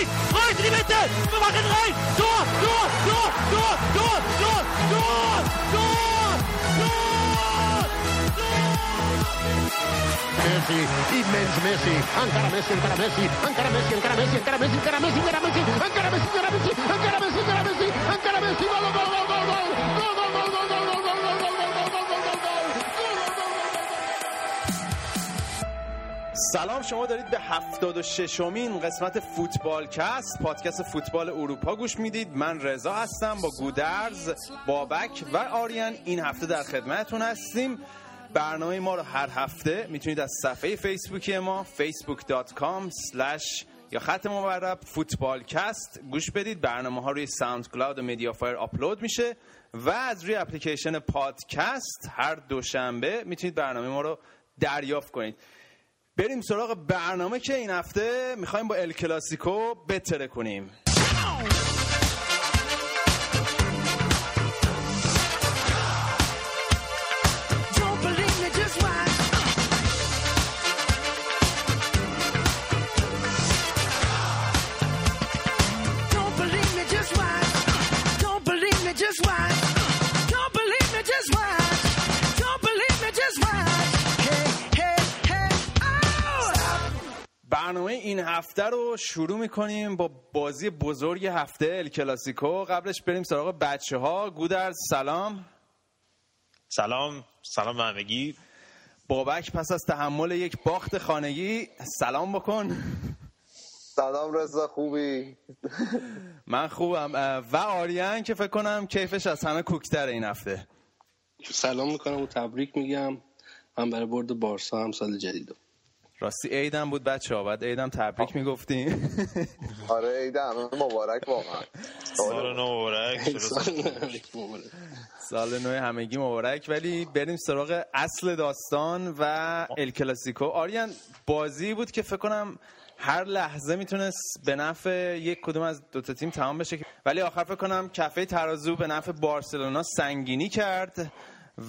rein in die Mitte, wir machen rein, Tor, Tor, Tor, Tor, Tor, Tor, Tor, Tor, Tor, Tor, Messi, immens Messi, encara Messi, encara Messi, encara Messi, encara Messi, encara Messi, encara Messi, encara Messi, encara Messi, encara Messi, encara Messi, encara Messi, encara Messi, gol, gol, gol, gol, gol, gol, gol, gol, gol, gol, gol, gol, gol, سلام، شما دارید به 76مین قسمت فوتبالکست، پادکست فوتبال اروپا گوش میدید. من رضا هستم با گودرز، بابک و آریان. این هفته در خدمتتون هستیم. برنامه ما رو هر هفته میتونید از صفحه فیسبوکی ما facebook.com/ یا خط مورب فوتبالکست گوش بدید. برنامه ها روی ساوند کلاود و مدیا فایر آپلود میشه و از روی اپلیکیشن پادکست هر دوشنبه میتونید برنامه ما رو دریافت کنید. بریم سراغ برنامه که این هفته میخوایم با ال کلاسیکو بتره کنیم. برنامه این هفته رو شروع میکنیم با بازی بزرگ هفته، ال کلاسیکو. قبلش بریم سراغ بچه ها. گودرز سلام. سلام همگی. بابک پس از تحمل یک باخت خانگی سلام بکن. سلام رضا، خوبی؟ من خوبم. و آریان که فکر کنم کیفش از همه کوکتر این هفته. سلام میکنم و تبریک میگم. من برای برد بارسا هم سال جدیدم. راستی عیدم بود بچه ها، بعد عیدم تبریک میگفتیم. آره عیدم مبارک، واقعا سال نو مبارک، سال نو همگی مبارک. ولی بریم سراغ اصل داستان و ال کلاسیکو. آریان، بازی بود که فکر کنم هر لحظه میتونست به نفع یک کدوم از دوتا تیم تمام بشه، ولی آخر فکر کنم کفه ترازو به نفع بارسلونا سنگینی کرد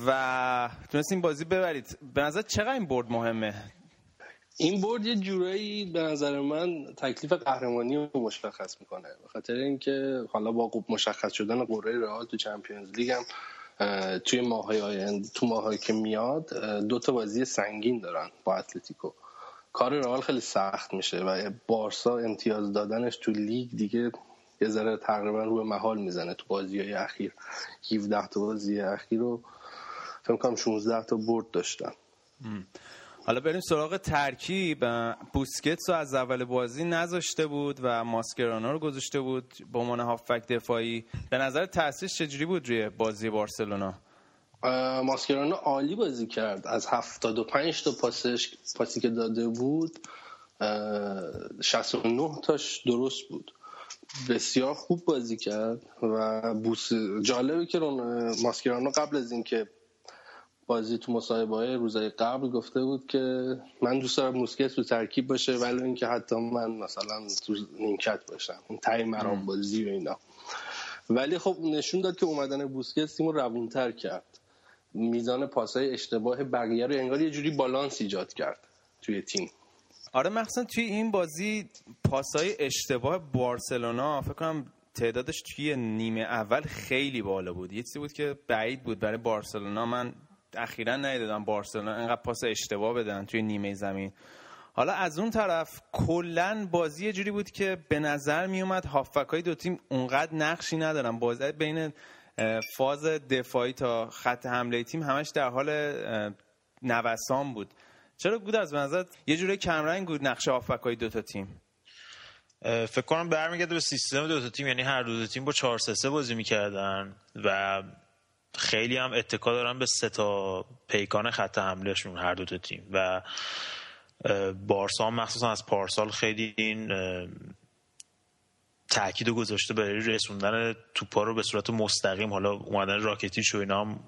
و تونستیم بازی ببرید. به نظر چقدر این برد مهمه؟ این برد یه جورایی به نظر من تکلیف قهرمانی رو مشخص میکنه، به خاطر اینکه حالا با مشخص شدن قرعه رئال تو چمپیونز لیگ هم توی ماهای آینده، تو ماهایی که میاد، دو تا بازی سنگین دارن با اتلتیکو. کار رئال خیلی سخت میشه و بارسا امتیاز دادنش تو لیگ دیگه یه ذره تقریبا رو به محال میزنه. تو بازی‌های اخیر 17 تا بازی اخیر رو فکر کنم 16 تا برد داشتن. حالا بریم سراغ ترکیب. بوسکتس رو از اول بازی نذاشته بود و ماسکرانا رو گذاشته بود به عنوان هافبک دفاعی. به نظر تاثیرش چجوری بود روی بازی بارسلونا؟ ماسکرانا عالی بازی کرد. از 75 تا پاسی که داده بود 69 تاش درست بود. بسیار خوب بازی کرد و جالبه که ماسکرانا قبل از این که بازی تو مصاحبه‌های روزهای قبل گفته بود که من دوست دارم بوسکتس تو ترکیب باشه، ولی اینکه حتی من مثلا تو نیمکت باشم، اون تای مرام بازی و اینا. ولی خب نشون داد که اومدن بوسکتس تیمو روونتر کرد. میزان پاس‌های اشتباه بقیه رو انگار یه جوری بالانس ایجاد کرد توی تیم. آره، مخصوصا توی این بازی پاس‌های اشتباه بارسلونا فکر کنم تعدادش توی نیمه اول خیلی بالا بود. یه چیزی بود که بعید بود برای بارسلونا. من اخیراً ندیدم بارسلونا اینقدر پاس اشتباه بدن توی نیمه زمین. حالا از اون طرف کلاً بازی یه جوری بود که به نظر میومد هافبک‌های دو تیم اونقدر نقشی ندارن. بازی بین فاز دفاعی تا خط حمله تیم همش در حال نوسان بود. چرا گودرز به نظر یه جوری کمرنگ بود نقش هافبک‌های دو تا تیم؟ فکر کنم برمیگرده به سیستم دو تا تیم، یعنی هر دو تیم با 4-3-3 بازی می‌کردن و خیلی هم اتکا دارن به سه تا پیکان خط حملهشون هر دو تیم. و بارسا مخصوصا از پارسال خیلی این تاکیدو گذاشته برای رسوندن توپا رو به صورت مستقیم. حالا اومدن راکتیچ و اینا هم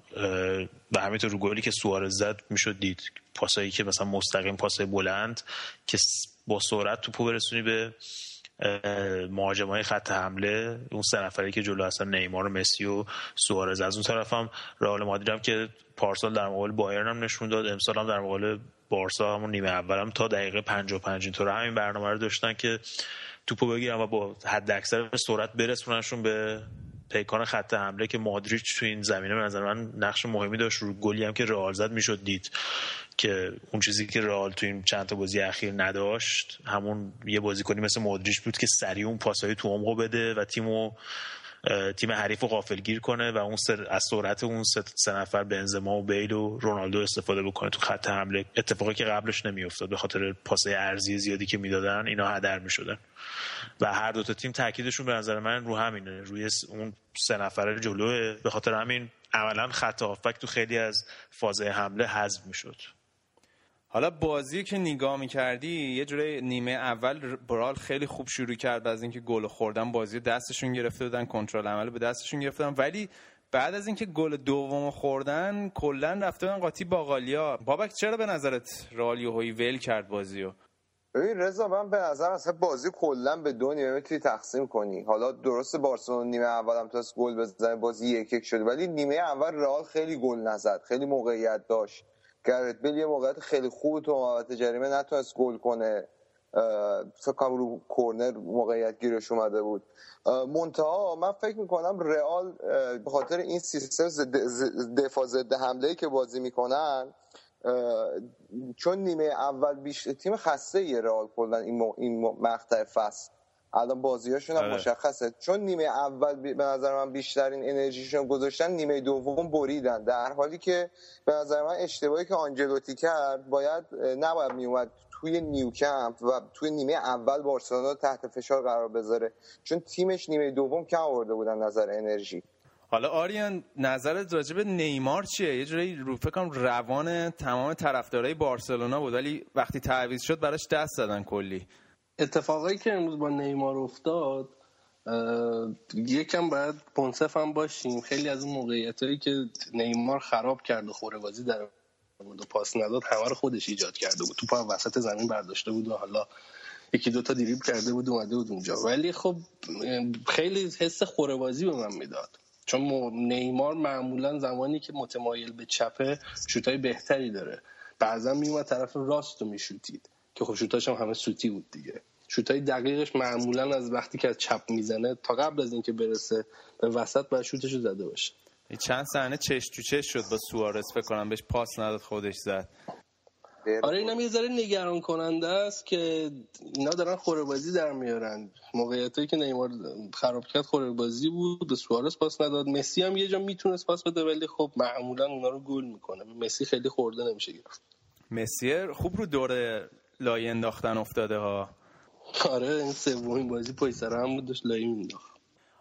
و همینطور رو گلی که سوارز زد میشد دید، پاسایی که مثلا مستقیم، پاسای بلند که با سرعت توپو برسونی به مهاجمای خط حمله، اون سه نفری که جلو هستن، نیمار و مسی و سوارز. از اون طرف هم رئال مادرید هم که پارسال در مقابل بایرن هم نشون داد، امسال هم در مقابل بارسا همون نیمه اول هم تا دقیقه 55 اینطور همین برنامه رو داشتن که توپو بگیرن و با حد اکثر سرعت برسوننشون به پیکان خط حمله که مادریچ تو این زمینه به نظر من نقش مهمی داشت. رو گلی هم که رئال زد میشد دید که اون چیزی که رئال تو این چند تا بازی اخیر نداشت، همون یه بازیکنی مثل مادریچ بود که سریع اون پاس‌های تو عمق بده و تیم حریفو غافلگیر کنه و اون از سرعت اون سه نفر بنزما و بیل و رونالدو استفاده بکنه تو خط حمله، اتفاقی که قبلش نمیافتاد به خاطر پاس‌های عرضی زیادی که میدادن اینا هدر میشدن. و هر دو تا تیم تاکیدشون به نظر من رو همینه، روی اون سه نفره جلوه، به خاطر همین عملاً خط هافبک تو خیلی از فاز حمله حذف میشد. حالا بازی که نگاه می‌کردی یه جوری نیمه اول برال خیلی خوب شروع کرد، از اینکه گل خوردن بازی دستشون گرفته بودن، کنترل عمل به دستشون گرفتن، ولی بعد از اینکه گل دوم خوردن کلا رفته بودن قاطی باقالیا. بابک چرا به نظرت رئال یوهی ول کرد بازیو؟ ببین رضا، من به نظر اصلا بازی کلا به دو نیمه میتونی تقسیم کنی. حالا درسته بارسلونا نیمه اولم تونست گل بزنه، بازی 1-1 شد، ولی نیمه اول رئال خیلی گل نزد، خیلی موقعیت داشت. گارت بیل یه موقعیت خیلی خوب تو محوطه جریمه نتونست گل کنه، فکر کنم رو کورنر موقعیت گیرش اومده بود. منتها من فکر میکنم رئال به خاطر این سیستم دفاع ضد حمله‌ای که بازی میکنن، چون نیمه اول بیشتر تیم خسته رئال کلا این مقطع فصل الان بازیاشون هم مشخصه، چون نیمه اول به نظر من بیشترین انرژیشون گذاشتن، نیمه دوم بریدن، در حالی که به نظر من اشتباهی که آنجلوتی کرد نباید میومد توی نیوکمپ و توی نیمه اول بارسلونا تحت فشار قرار بذاره، چون تیمش نیمه دوم کم آورده بودن نظر انرژی. حالا آریان نظرت راجع به نیمار چیه؟ یه جوری رو فکر کنم روان تمام طرفدارای بارسلونا بود، ولی وقتی تعویض شد براش دست زدن. کلی اتفاقی که امروز با نیمار افتاد یکم باید منصف هم باشیم، خیلی از اون موقعیتایی که نیمار خراب کرد و خوره بازی در بود و پاس نداد همه رو خودش ایجاد کرده بود، توپ هم وسط زمین برداشته بود و حالا یکی دوتا دریبل کرده بود اومده بود اونجا، ولی خب خیلی حس خوره بازی به من میداد، چون نیمار معمولا زمانی که متمایل به چپه شوتای بهتری داره، بعضا میومد طرف راست رو میشوتید که خب شوتاش هم همه سوتی بود دیگه، شوتای دقیقش معمولا از وقتی که از چپ میزنه تا قبل از اینکه برسه به وسط باید شوتشو زده باشه. چند صحنه چش تو چش شد با سوارز، فکر کنم بهش پاس نداد خودش زد. آره اینم یه ذره نگران کننده است که اینا دارن خوره بازی در میارن، موقعیتایی که نیمار خراب کرد خوره بازی بود، به سوارز پاس نداد، مسی هم یه جا میتونست پاس بده ولی خب معمولا اونا رو گل میکنه، مسی خیلی خورده نمیشه گرفت. مسی خوب رو دوره لای انداختن افتاده ها. آره این سومین بازی پای سر هم بود داشت لای مینداخت.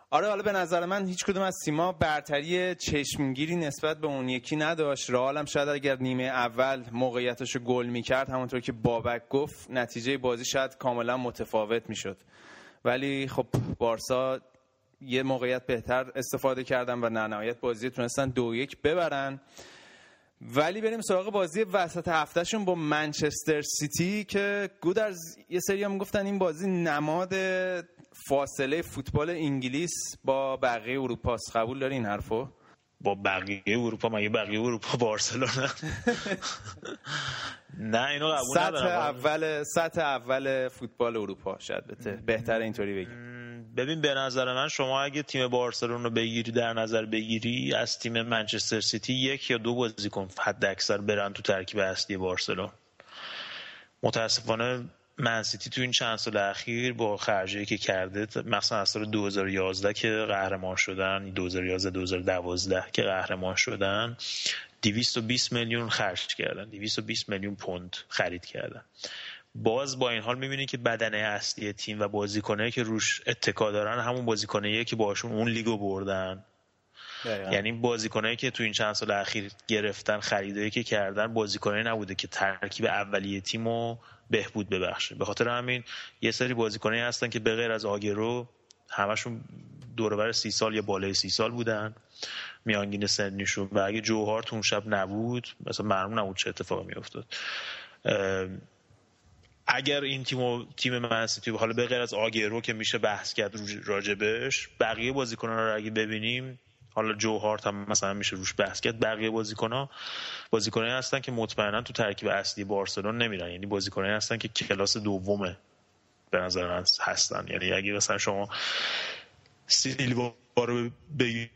آره حالا به نظر من هیچ کدوم از تیم‌ها برتری چشمگیری نسبت به اون یکی نداشت. رئال هم شاید اگر نیمه اول موقعیتاشو گل می‌کرد، همونطور که بابک گفت، نتیجه بازی شاید کاملا متفاوت میشد، ولی خب بارسا یه موقعیت بهتر استفاده کردن و در نهایت بازی تونستن 2-1 ببرن. ولی بریم سراغ بازی وسط هفتهشون با منچستر سیتی که گودرز یه سری هم میگفتن این بازی نماد فاصله فوتبال انگلیس با بقیه اروپا است. قبول داری این حرفو؟ با بقیه اروپا؟ مگه بقیه اروپا بارسلونا؟ نه اینو قبول ندارم. سطح اول فوتبال اروپا شاید بهتر اینطوری بگیم. ببین به نظر من شما اگه تیم بارسلونا رو بگیری در نظر بگیری، از تیم منچستر سیتی 1 یا 2 بازیکن حد اکثر برن تو ترکیب اصلی بارسلونا. متاسفانه من سیتی تو این چند سال اخیر با خرجی که کرده، مثلا از سال 2011 که قهرمان شدن، 2011 2012 که قهرمان شدن، 220 میلیون خرج کردن، 220 میلیون پوند خرید کردن. باز با این حال می‌بینی که بدنه اصلی تیم و بازیکنایی که روش اتکا دارن همون بازیکناییه که باشون اون لیگو بردن. یعنی بازیکنایی که تو این چند سال اخیر گرفتن، خریدایی که کردن، بازیکنایی نبوده که ترکیب اولیه تیمو بهبود ببخشه. به خاطر همین یه سری بازیکنایی هستن که به غیر از آگرو همشون دور و بر 30 سال یا بالای 30 سال بودن، میانگین سنیشون، و اگه جوهر تو اون شب نبود مثلا معلوم نبود چه اتفاقی میافتاد. اگر این تیم منسیتی، حالا به غیر از آگیرو که میشه بحث کرد راجبش، بقیه بازیکن‌ها رو اگه ببینیم، حالا جوهارت هم مثلا میشه روش بحث کرد، بقیه بازیکن‌هایی هستن که مطمئنا تو ترکیب اصلی بارسلون نمیرن، یعنی بازیکن‌هایی هستن که کلاس دومه به نظر من هستن. یعنی اگه مثلا شما سیلوا رو ببینید،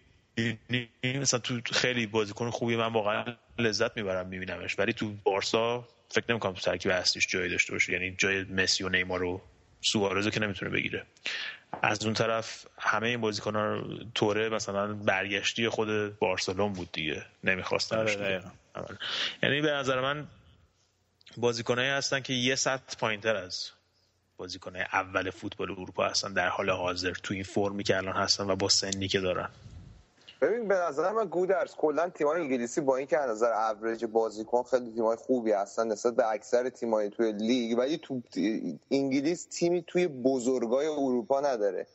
مثلا تو خیلی بازیکن خوبی، من واقعا لذت میبرم میبینمش، ولی تو بارسا فکر نمی‌کنم تو ترکیب اصلیش جایی داشته باشه. یعنی جای مسی و نیمار رو سوارزو که نمیتونه بگیره. از اون طرف همه این بازیکن‌ها توره مثلا برگشتی خود بارسلون بود دیگه، نمیخواستنش. یعنی به نظر من بازیکنایی هستن که یه سطح پایین‌تر از بازیکنای اول فوتبال اروپا هستن در حال حاضر، تو این فرمی که الان هستن و با سنی که دارن. ببین به نظر من گودرز کلا تیم‌های انگلیسی با اینکه از نظر اوریج بازیکن خیلی تیم‌های خوبی هستن نسبت به اکثر تیم‌های توی لیگ، ولی تو انگلیس تیمی توی بزرگای اروپا نداره.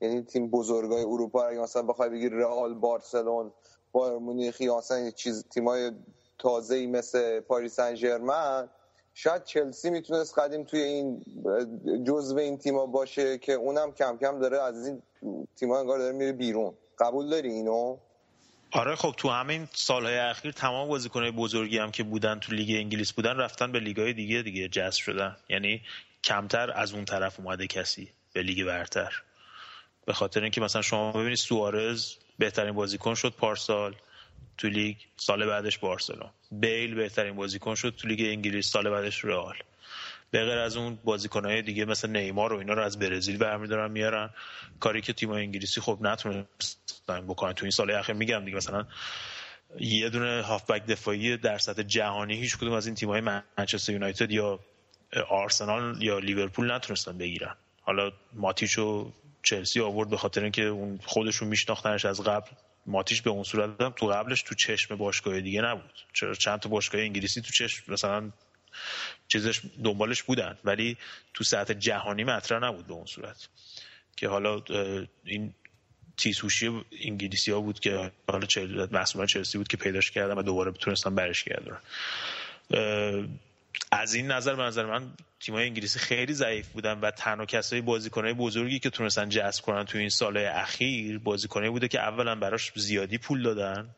یعنی تیم بزرگای اروپا اگه مثلا بخوای بگی رئال، بارسلون، بایر مونیخ یا مثلا چیز تیم‌های تازه‌ای مثل پاریس سن ژرمن، شاید چلسی میتونست قدیم توی این جزو این تیم‌ها باشه که اونم کم کم داره از این تیم‌ها انگار داره میره بیرون. قبول داری اینو؟ آره خب تو همین سالهای اخیر تمام بازیکن‌های بزرگی هم که بودن تو لیگ انگلیس بودن رفتن به لیگ‌های دیگه جذب شدن. یعنی کمتر از اون طرف اومده کسی به لیگ برتر، به خاطر اینکه مثلا شما ببینید سوارز بهترین بازیکن شد پارسال تو لیگ، سال بعدش بارسلون. بیل بهترین بازیکن شد تو لیگ انگلیس، سال بعدش رئال. به غیر از اون بازیکن‌های دیگه مثل نیمار و اینا رو از برزیل برمی‌دارن میارن، کاری که تیم‌های انگلیسی خب نتونستن بکنن تو این سال اخیر. میگم دیگه مثلا یه دونه هافبک دفاعی در سطح جهانی هیچ کدوم از این تیم‌های منچستر یونایتد یا آرسنال یا لیورپول نتونستن بگیرن. حالا ماتیچ رو چلسی آورد به خاطر اینکه اون خودشون میشناختنش از قبل. ماتیش به اون صورت هم تو قبلش تو چشم باشگاه دیگه نبود، چرا چند تا باشگاه انگلیسی تو چشم مثلا چیزش دنبالش بودن، ولی تو سطح جهانی مطرح نبود به اون صورت. که حالا این تیسوشی انگلیسی ها بود که حالا مسئول چلسی بود که پیداش کردن و دوباره بتونستن برش گردن. از این نظر به نظر من تیم‌های انگلیسی خیلی ضعیف بودن و تنها کسایی بازیکن‌های بزرگی که تونستن جذب کنن تو این سال‌های اخیر بازیکن‌هایی بوده که اولا براش زیادی پول دادن،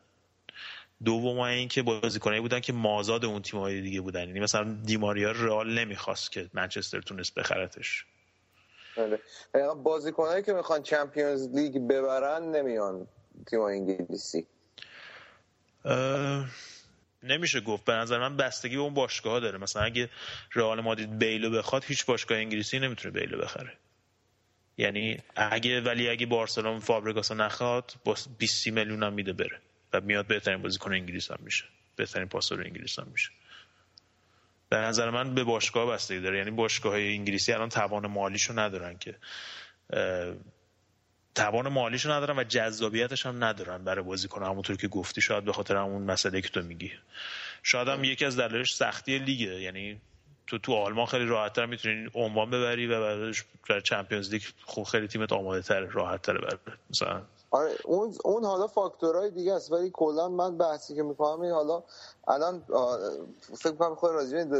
دوم اینکه بازیکن‌هایی بودن که مازاد اون تیم‌های دیگه بودن. یعنی مثلا دیماریا رئال نمی‌خواست که منچستر تونست بخرتش. بله بازیکن‌هایی که می‌خوان چمپیونز لیگ ببرن نمیان تیم‌های انگلیسی. نمیشه گفت، به نظر من بستگی به اون باشگاه ها داره. مثلا اگه رئال مادرید بیلو بخواد هیچ باشگاه انگلیسی نمیتونه بیلو بخره. یعنی ولی اگه بارسلون فابرگاس رو نخواد با 20 میلیون هم میده بره و میاد بهترین بازیکن انگلیس هم میشه، بهترین پاسور انگلیس هم میشه. به نظر من به باشگاه بستگی داره. یعنی باشگاه های انگلیسی الان توان مالیشو ندارن که و جذابیتش هم ندارن برای بازیکن، همونطور که گفتی. شاید به خاطر همون مسئله که تو میگی، شاید هم یکی از دلایلش سختی لیگه. یعنی تو آلمان خیلی راحت‌تر میتونی عنوان ببری و بعدش برای چمپیونز لیگ خب خیلی تیمت آماده‌تر، راحت‌تر برات مثلا. آره اون حالا فاکتورهای دیگه است، ولی کلا من بحثی که می‌کنم این حالا الان فکر می‌کنم خود راجع به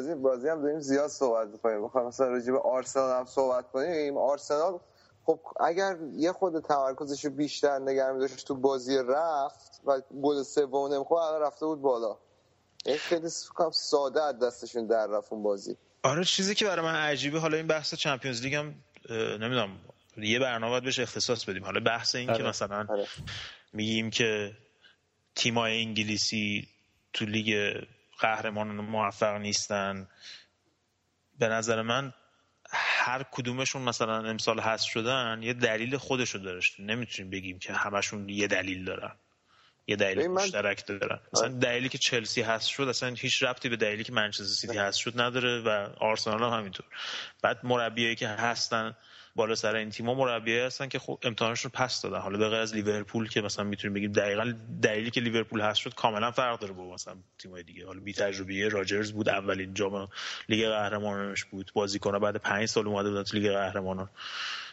هم داریم زیاد صحبت می‌کنیم. بخوام مثلا راجع به آرسنال هم صحبت کنیم، آرسنال خب اگر یه خود تمرکزش رو بیشتر نگه می‌داشت تو بازی رفت و گل سوم نمی‌خورد، الان رفته بود بالا. این خیلی ساده از دستشون در رفت اون بازی. آره چیزی که برای من عجیبه، حالا این بحث چمپیونز لیگ هم نمیدونم یه برنامه بهش اختصاص بدیم. حالا بحث این که مثلا میگیم که تیم‌های انگلیسی تو لیگ قهرمانان موفق نیستن، به نظر من هر کدومشون مثلا امسال حذف شدن یه دلیل خودشو داشت. نمیتونیم بگیم که همشون یه دلیل دارن، یه دلیل مشترک دارن. مثلا دلیلی که چلسی حذف شد اصلا هیچ ربطی به دلیلی که منچستر سیتی حذف شد نداره و آرسنال هم همینطور. بعد مربیایی که هستن بالا سر این تیم‌ها مربیایی هستن که خب امتحانشون پس دادن. حالا به غیر از لیورپول که مثلا میتونیم بگیم دقیقاً دلیلی که لیورپول حذف شد کاملا فرق داره با مثلا تیم‌های دیگه. حالا بی‌تجربه راجرز بود، اولین جام لیگ قهرمانانش بود، بازیکن‌ها بعد 5 سال اومده بودن تو لیگ قهرمانان،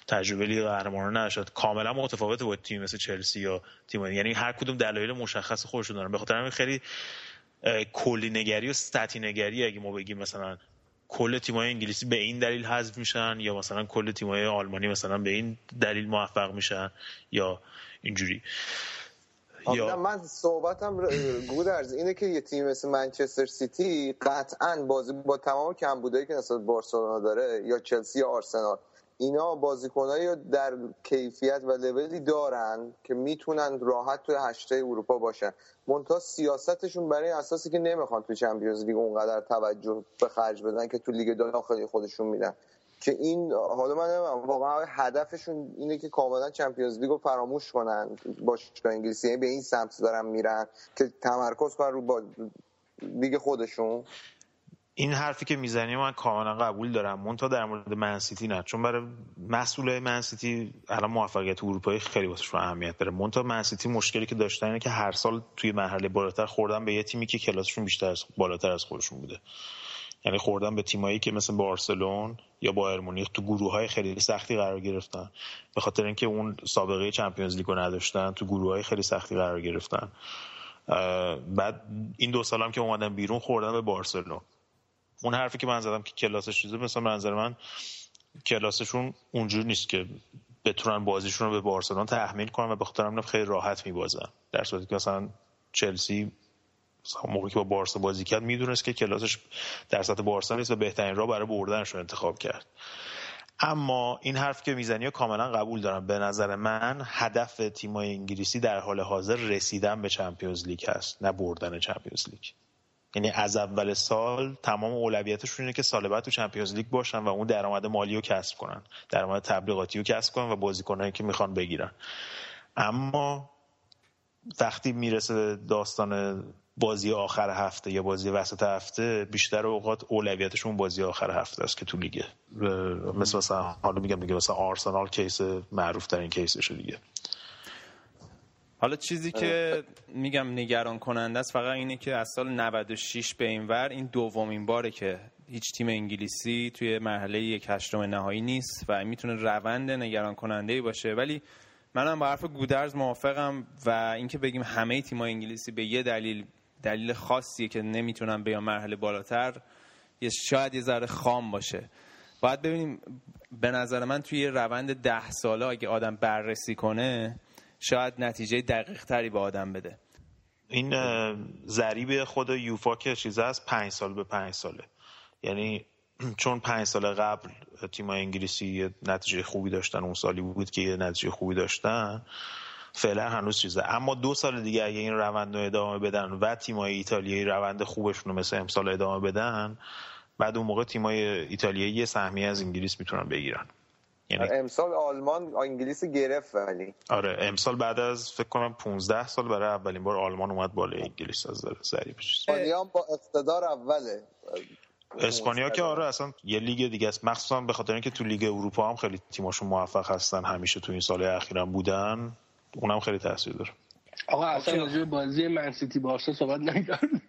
تجربه لیگ قهرمانان نشد. کاملا متفاوته با تیم مثل چلسی یا تیم‌های، یعنی هر کدوم دلایل مشخص خودشون دارن. به خاطر همین خیلی کلی نگری و سطحی نگری اگه ما بگیم مثلا کل تیم‌های انگلیسی به این دلیل حذف میشن یا مثلا کل تیم‌های آلمانی مثلا به این دلیل موفق میشن یا اینجوری. یا من صحبتم گودرز اینه که یه تیم مثل منچستر سیتی قطعاً بازی با تمام کمبودایی که نسبت به بارسلونا داره یا چلسی یا آرسنال اینا بازیکنایی در کیفیت و لولی دارن که میتونن راحت توی هشته اروپا باشن، منتها سیاستشون برای اساسی که نمیخوان توی چمپیونز لیگ اونقدر توجه به خرج بدن که تو لیگ داخلی خودشون میدن، که این حالا من نمیدونم واقعا هدفشون اینه که کاملا چمپیونز لیگو فراموش کنن باشگاه انگلیسی، یعنی به این سمت دارن میرن که تمرکز کنن رو لیگ خودشون. این حرفی که میزنی من کاملا قبول دارم، منتها در مورد منسیتی نه، چون برای مسئولای منسیتی الان موفقیت اروپایی خیلی واسش اهمیت داره. منتها منسیتی مشکلی که داشتن اینه که هر سال توی مرحله بالاتر خوردن به یه تیمی که کلاسشون بیشتر بالاتر از خودشون بوده، یعنی خوردن به تیمایی که مثل بارسلون یا بایر مونیخ تو گروه‌های خیلی سختی قرار گرفتن، به خاطر اینکه اون سابقه چمپیونز لیگو نداشتن، تو گروه‌های خیلی سختی قرار گرفتن. بعد این دو سالام که اومدن بیرون خوردن به بارسلون. اون حرفی که من زدم که کلاسش چیزه، مثلا به نظر من کلاسشون اونجور نیست که بتونن بازیشون رو به بارسلون تحمیل کنن و به خاطر همین خیلی راحت می‌بازن، در صورتی که مثلا چلسی موقعی که با بارسا بازی کرد میدونست که کلاسش در سطح بارسا نیست و بهترین راه برای بردنش رو انتخاب کرد. اما این حرف که میزنی کاملا قبول دارم، به نظر من هدف تیمای انگلیسی در حال حاضر رسیدن به چمپیونز لیگ هست، نه بردن چمپیونز لیگ. یعنی از اول سال تمام اولویتشون اینه که سال بعد تو چمپیونز لیگ باشن و اون درآمد مالی رو کسب کنن، درآمد تبلیغاتی رو کسب کنن و بازیکنایی که میخوان بگیرن. اما وقتی میرسه داستان بازی آخر هفته یا بازی وسط هفته، بیشتر اوقات اولویتشون بازی آخر هفته است که تو لیگه، مثلا حالا میگم دیگه مثلا آرسنال کیس معروف ترین کیسشه دیگه. حالا چیزی که میگم نگران کننده است فقط اینه که از سال 96 به اینور این دومین باره که هیچ تیم انگلیسی توی مرحله 1/8 نهایی نیست و میتونه روند نگران کننده‌ای باشه. ولی منم با حرف گودرز موافقم و اینکه بگیم همه تیم‌های انگلیسی به یه دلیل خاصیه که نمیتونن بیان مرحله بالاتر، شاید یه ذره خام باشه. باید ببینیم، به نظر من توی روند 10 ساله اگه آدم بررسی کنه شاید نتیجه دقیق تری به آدم بده. این ضریب خود یوفا که چیزه از 5 سال به 5 ساله، یعنی چون 5 سال قبل تیمای انگلیسی یه نتیجه خوبی داشتن، اون سالی بود که یه نتیجه خوبی داشتن، فعلا هنوز چیزه. اما 2 سال دیگه اگه این روند رو ادامه بدن و تیمای ایتالیایی روند خوبشون رو مثل امسال ادامه بدن، بعد اون موقع تیمای ایتالیایی یه سهمیه از انگلیس میتونن بگیرن. یعنی امسال آلمان انگلیس گرفت، ولی آره امسال بعد از فکر کنم 15 سال برای اولین بار آلمان اومد بالای انگلیس از ضریب. اسپانیا با اقتدار اوله، اسپانیا که آره اصلا یه لیگ دیگه است، مخصوصا به خاطر اینکه تو لیگ اروپا هم خیلی تیماشون موفق هستن، همیشه تو این سال‌های اخیرا بودن، اونم خیلی تاثیر داره. آقا اصلا راجع به بازی منسیتی بارسا صحبت نکردیم.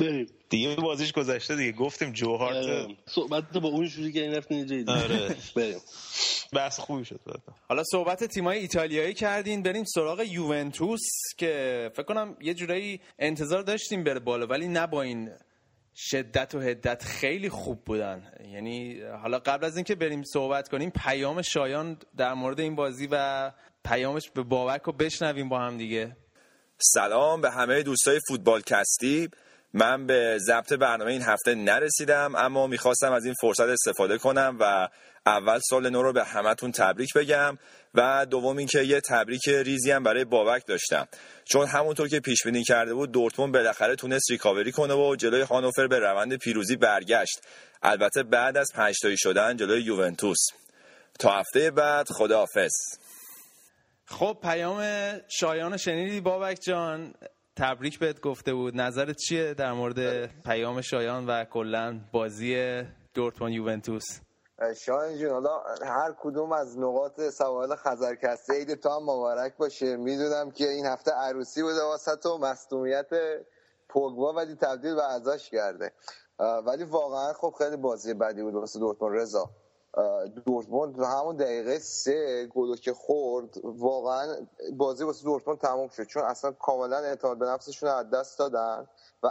بریم دیگه، بازیش گذشته دیگه، گفتیم جوهارت صحبت با اون شروع کردن رفت نجید. آره بریم، بحث خوبی شد. حالا صحبت تیم‌های ایتالیایی کردین، بریم سراغ یوونتوس که فکر کنم یه جورایی انتظار داشتیم بره بالا ولی نه با این شدت و حدت، خیلی خوب بودن. یعنی حالا قبل از اینکه بریم صحبت کنیم پیام شایان در مورد این بازی و پیامش به بابک رو بشنویم با هم دیگه. سلام به همه دوستای فوتبال کستی. من به ضبط برنامه این هفته نرسیدم اما میخواستم از این فرصت استفاده کنم و اول سال نو رو به همتون تبریک بگم و دوم اینکه یه تبریک ریزی هم برای بابک داشتم، چون همونطور که پیش بینی کرده بود دورتموند بالاخره تونست ریکاوری کنه و جلوی هانوفر به روند پیروزی برگشت، البته بعد از 5 تایی شدن جلوی یوونتوس. تا هفته بعد، خداحافظ. خب پیام شایان شنیدی بابک جان، تبریک بهت گفته بود، نظرت چیه در مورد پیام شایان و کلا بازی دورتموند یوونتوس؟ شایان جون حالا هر کدوم از نقاط سواحل خزرکسته، عید تو هم مبارک باشه. میدونم که این هفته عروسی بوده واسه تو، مصدومیت پوگبا ولی تبدیل به عزاش کرده، ولی واقعا خب خیلی بازی بدی بود واسه دورتموند. رضا دورتموند همون دقیقه 3 گل که خورد واقعا بازی واسه دورتموند تموم شد، چون اصلا کاملا اعتماد به نفسشون رو از دست دادن و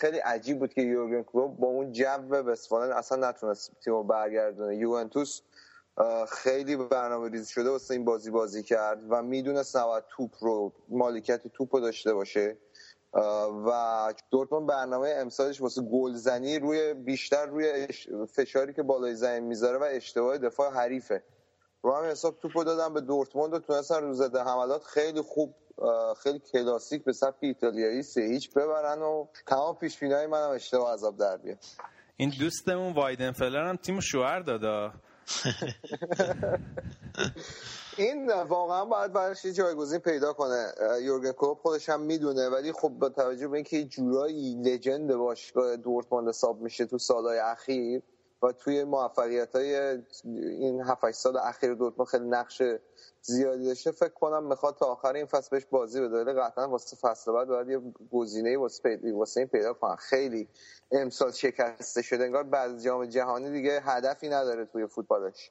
خیلی عجیب بود که یورگن کلوپ با اون جو بسفالن اصلا نتونست تیمو برگردونه. یوونتوس خیلی برنامه‌ریزی شده واسه این بازی کرد و میدونست نباید توپ رو مالکیت توپ رو داشته باشه و دورتموند برنامه امسالش واسه گلزنی روی بیشتر روی فشاری که بالای زمین میذاره و اشتباه دفاع حریفه. رو هم حساب توپو دادن به دورتموند و تونستن رو زده حملات خیلی خوب، خیلی کلاسیک به سبک ایتالیایی 3-0 ببرن و تمام پیش‌بینی‌های منم اشتباه عذاب در بیاد. این دوستمون وایدنفلر هم تیم شوهر دادا. این واقعا باید براش یه جایگزین پیدا کنه. یورگن کلوپ خودش هم میدونه، ولی خب با توجه به اینکه جورایی لژند باشگاه دورتموند حساب میشه تو سالهای اخیر و توی موفقیت‌های این 7-8 سال اخیر دورتموند خیلی نقش زیادی داشته، فکر کنم میخواد تا آخر این فصل بهش بازی بده. قطعا واسه فصل بعد باید یه گزینه‌ای واسه این پیدا کنن. خیلی امسال شکسته شده، انگار بعد از جام جهانی دیگه هدفی نداره توی فوتبالش.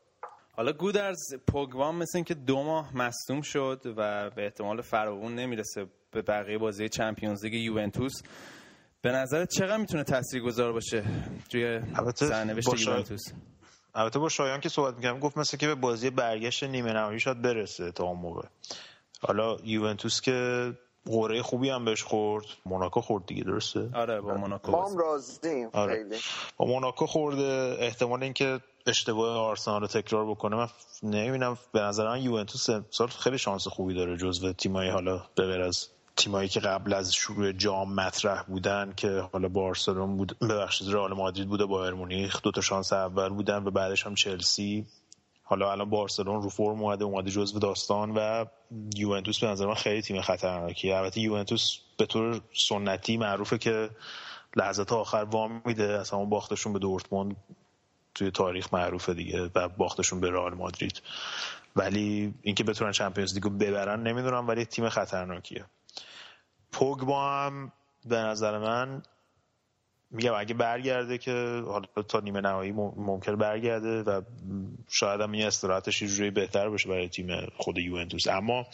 حالا گودرز پوگوام مثل این که 2 ماه مصدوم شد و به احتمال فراوون نمیرسه به بقیه بازی چمپیونز لیگ یوونتوس. به نظرت چقدر میتونه تاثیرگذار باشه توی سرنوشت یوونتوس؟ البته با شایان که صحبت می‌کردم گفت مثلا که به بازی برگشت نیمه نهایی شاید برسه تا اون موقع. حالا یوونتوس که قرعه خوبی هم بهش خورد، موناکو خورد دیگه، درسته؟ آره با موناکو. ما هم راضییم خیلی. با موناکو خورده، احتمال اینکه اشتباه آرسنال رو تکرار بکنه من نمی‌بینم. به نظر من یوونتوس امسال خیلی شانس خوبی داره، جزو تیمای حالا به غیر از تیمایی که قبل از شروع جام مطرح بودن که حالا بارسلون بود، ببخشید رئال مادرید بود و بایر مونیخ، 2 تا شانس اول بودن و بعدش هم چلسی. حالا الان بارسلون رو فرم اومده جزو داستان و یوونتوس به نظر من خیلی تیم خطرناکیه. البته یوونتوس به طور سنتی معروفه که لحظات آخر وام میده، اصلا اون باختشون به دورتموند توی تاریخ معروفه دیگه و باختشون به رئال مادرید، ولی اینکه بتونن چمپیونز لیگو ببرن نمیدونم، ولی تیم خطرناکیه. پوگبا هم به نظر من میگم اگه برگرده که حالا تا نیمه نهایی ممکنه برگرده و شاید هم این استراحتش یه جوری بهتر باشه برای تیم خود یوونتوس. اما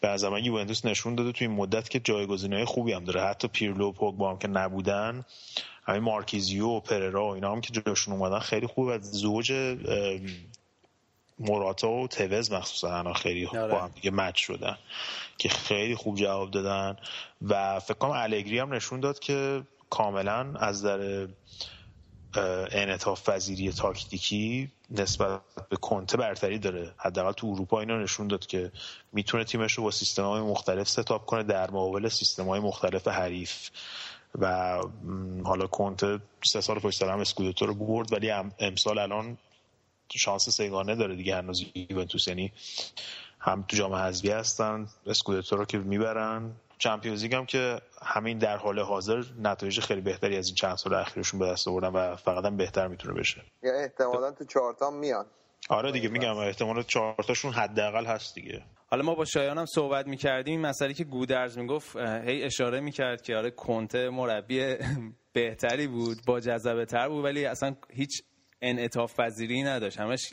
به نظر من یوونتوس نشون داده توی این مدت که جایگزینای خوبی هم داره، حتی پیرلو و پوگبا هم که نبودن، همین مارکیزیو و پررا و اینا هم که جاشون اومدن خیلی خوب و زوج موراتا و توز مخصوصا الان خیلی با هم دیگه مچ شدن که خیلی خوب جواب دادن و فکر کنم الگری هم نشون داد که کاملا از نظر انعطاف پذیری تاکتیکی نسبت به کنته برتری داره. حداقل تو اروپا اینا نشون داد که میتونه تیمش رو با سیستم‌های مختلف ستاپ کنه در مقابل سیستم‌های مختلف حریف و حالا کنته 3 سال پشت سر هم اسکودتو رو برد، ولی امسال الان شانس سه‌گانه داره دیگه هنوز یوونتوس، یعنی هم تو جام حذفی هستن، اسکودتو رو که میبرن، چمپیونز لیگ هم که همین در حال حاضر نتایج خیلی بهتری از این چند سال اخیرشون به دست آوردن و فقط هم بهتر میتونه بشه. یا احتمالاً تو 4 تا میان. آره دیگه میگم احتمالاً 4 تاشون حداقل هست دیگه. حالا ما با شایان هم صحبت می‌کردیم، این مسئله که گودرز میگفت هی اشاره می‌کرد که آره کنته مربی بهتری بود، با جذاب‌تر بود، ولی اصلا هیچ انعطاف پذیری نداشت، همش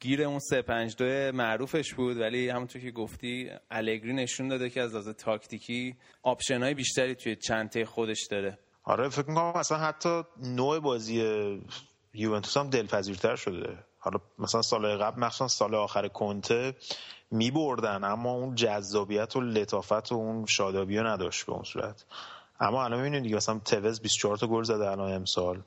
گیر اون 3-5-2 معروفش بود. ولی همونطور که گفتی الگری نشون داده که از لحاظ تاکتیکی آپشن‌های بیشتری توی چنته خودش داره. آره فکر می‌کنم مثلا حتی نوع بازی یوونتوس هم دلپذیرتر شده. حالا مثلا سال قبل مخصوصا سال آخر کنته می‌بردن اما اون جذابیت و لطافت و اون شادابی رو نداشت به اون صورت. اما الان می‌بینید دیگه مثلا توز 24 تا گل زده الان امسال،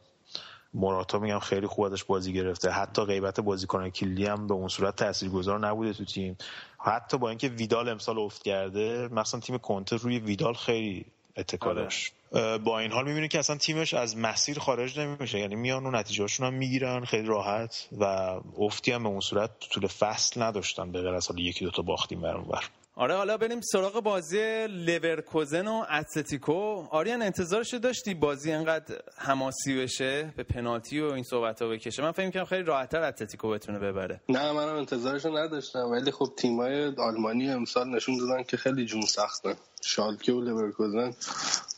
موراتا میگم خیلی خوب ازش بازی گرفته، حتی غیبت بازیکن کلیدی هم به اون صورت تاثیرگذار نبوده تو تیم، حتی با اینکه ویدال امسال افت کرده، مثلا تیم کنته روی ویدال خیلی اتکا داشت. با این حال میبینی که اصلا تیمش از مسیر خارج نمیشه، یعنی میان و نتیجه‌هاشون هم میگیرن خیلی راحت و افتی هم به اون صورت تو طول فصل نداشتن به غیر از حالا 1-2 تا باختیم برانور. آره حالا بریم سراغ بازی لیورکوزن و اتلتیکو. آریان انتظارش داشتی بازی انقدر حماسی بشه به پنالتی و این صحبت‌ها بکشه؟ من فکر می‌کنم خیلی راحت‌تر اتلتیکو بتونه ببره. نه منم انتظارش نداشتم، ولی خب تیم‌های آلمانی امسال نشون دادن که خیلی جون سختن. شالکه و لیورکوزن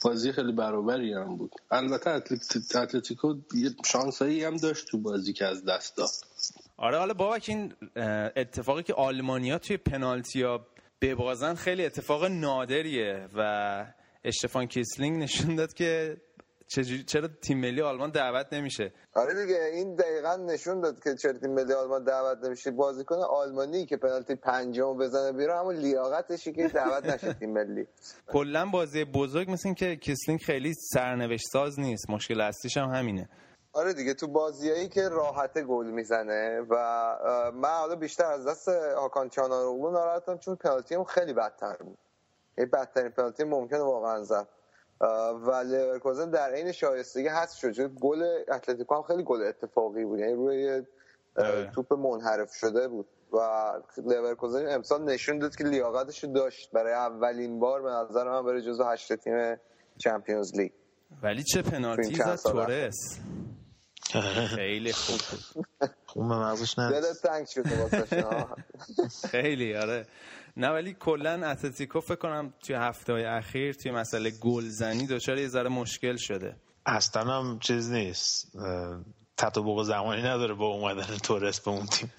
بازی خیلی برابری هم بود. البته اتلتیکو یه شانسایی هم داشت تو بازی که از دست داد. آره حالا بابک این اتفاقی که آلمانی‌ها توی پنالتی‌ها ببازن خیلی اتفاق نادریه و اشتفان کیسلینگ نشون داد که چرا تیم ملی آلمان دعوت نمیشه؟ آره دیگه این دقیقاً نشون داد که چرا تیم ملی آلمان دعوت نمیشه. بازیکن آلمانی که پنالتی پنجمو بزنه بیرون همون لیاقتشی که دعوت نشه تیم ملی. کلا بازی بزرگ مثل اینکه کیسلینگ خیلی سرنوشت ساز نیست، مشکل اصلیش هم همینه. آره دیگه تو بازیایی که راحت گل میزنه و من حالا بیشتر از دست هاکان چانانوغلو ناراحتم چون پنالتی هم خیلی بدتر بود. این بدترین پنالتی ممکنه واقعا زد. و لورکوزن در عین شایستگی هست شد. گل اتلتیکو هم خیلی گل اتفاقی بود، یعنی روی توپ منحرف شده بود و لورکوزن امسال نشون داد که لیاقتش رو داشت. برای اولین بار به نظر من برای جزو 8 تیم چمپیونز لیگ. ولی چه پنالتی زد تورس، خیلی خوب بود. خوب مغزش نرسید. دلت تنگ شد واسش. خیلی آره. نه ولی کلن اتلتیکو فکر کنم توی هفته‌های اخیر توی مسئله گلزنی دچار یه ذره مشکل شده. اصلا هم چیز نیست. تطابق زمانی نداره با اومدن تورس به اون تیم.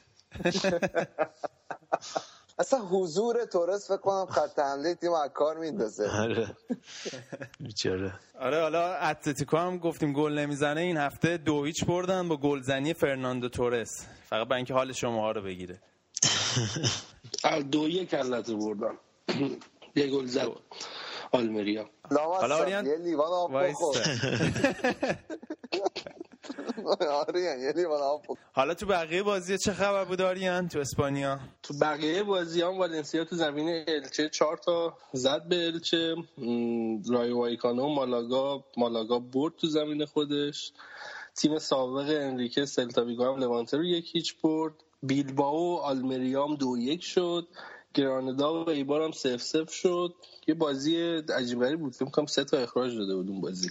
اصلا حضور تورس فکر کنم خط حمله تیم از کار میندازه. آره. بیچاره. آره حالا اتلتیکو هم گفتیم گل نمیزنه، این هفته 2-0 بردن با گلزنی فرناندو تورس. فقط برای اینکه حال شماها رو بگیره. 2-1 کلت بردن. یه گل زد آلمریا. حالا آریان یه لیوان آب بخور. حالا تو بقیه بازی چه خبر بود آریان تو اسپانیا؟ تو بقیه بازی هم والنسیا تو زمین الچه 4 تا زد به الچه. رایو وایکانو مالاگا برد تو زمین خودش. تیم سابق انریکه سلتا ویگو هم لوانته رو 1-0 برد. بیلبائو آلمریا هم 2-1 شد. گرانادا و ایبار هم 0-0 شد. یه بازی عجیب غریب بود، فکر کنم 3 تا اخراج داده بود اون بازی.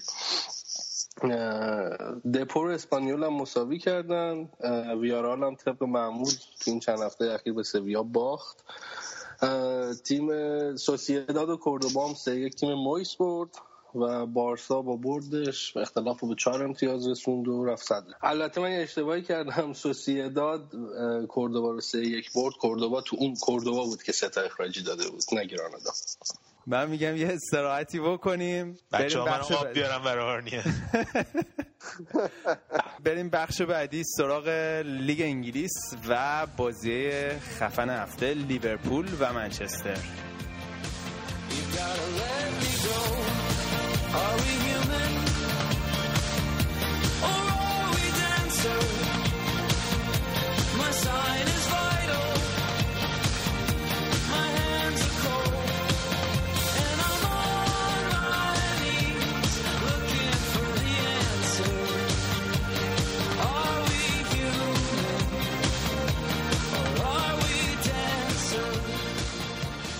دپور اسپانیول هم مساوی کردن. ویارال هم طبق معمول تو این چند هفته اخیر به سویا باخت. تیم سوسییداد و کوردوبا هم 3-1 تیم مویس برد و بارسا با بردش اختلاف رو به 4 امتیاز رسوند و رفت صدر. البته من اشتباهی کردم، سوسییداد کوردوبا رو 3-1 برد. کوردوبا تو اون کوردوبا بود که 3 تا اخراجی داده بود، نه گرانادا. من میگم یه استراحتی بکنیم، بچه‌ها من آب بیارم برای آرنیه. بریم بخش بعدی سراغ لیگ انگلیس و بازی خفن هفته لیورپول و منچستر.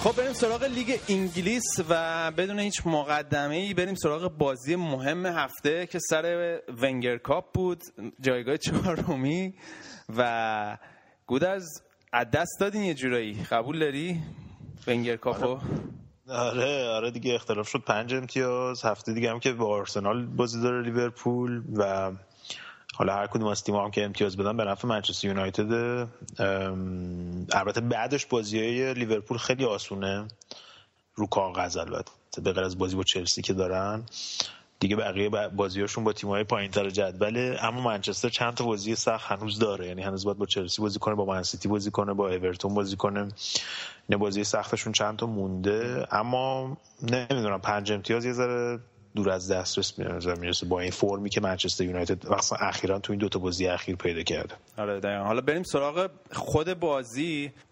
خب بریم سراغ لیگ انگلیس و بدون هیچ مقدمه‌ای بریم سراغ بازی مهم هفته که سر ونگر کاپ بود، جایگاه 4م و گودرز از دست دادین یه جورایی. قبول داری ونگر کاپو؟ آره دیگه اختلاف شد 5 امتیاز. هفته دیگه هم که با آرسنال بازی داره لیورپول و حالا هر کدوم از تیم‌ها هم که امتیاز بدن به نفع منچستر یونایتد. البته بعدش بازی‌های لیورپول خیلی آسونه رو کاغذ، البته به غیر از بازی با چلسی که دارن دیگه بقیه بازی‌هاشون با تیم‌های پایین‌تر جدول. اما منچستر چند تا بازی سخت هنوز داره، یعنی هنوز باید با چلسی بازی کنه، با من سیتی بازی کنه، با اورتون بازی کنه. این بازی سختشون چند تا مونده، اما نمیدونم 5 امتیاز یه ذره دور از دسترس میرسه با این فرمی که منچستر یونایتد واسه اخیراً تو این 2 تا بازی اخیر پیدا کرده. آره دقیقاً. حالا بریم سراغ خود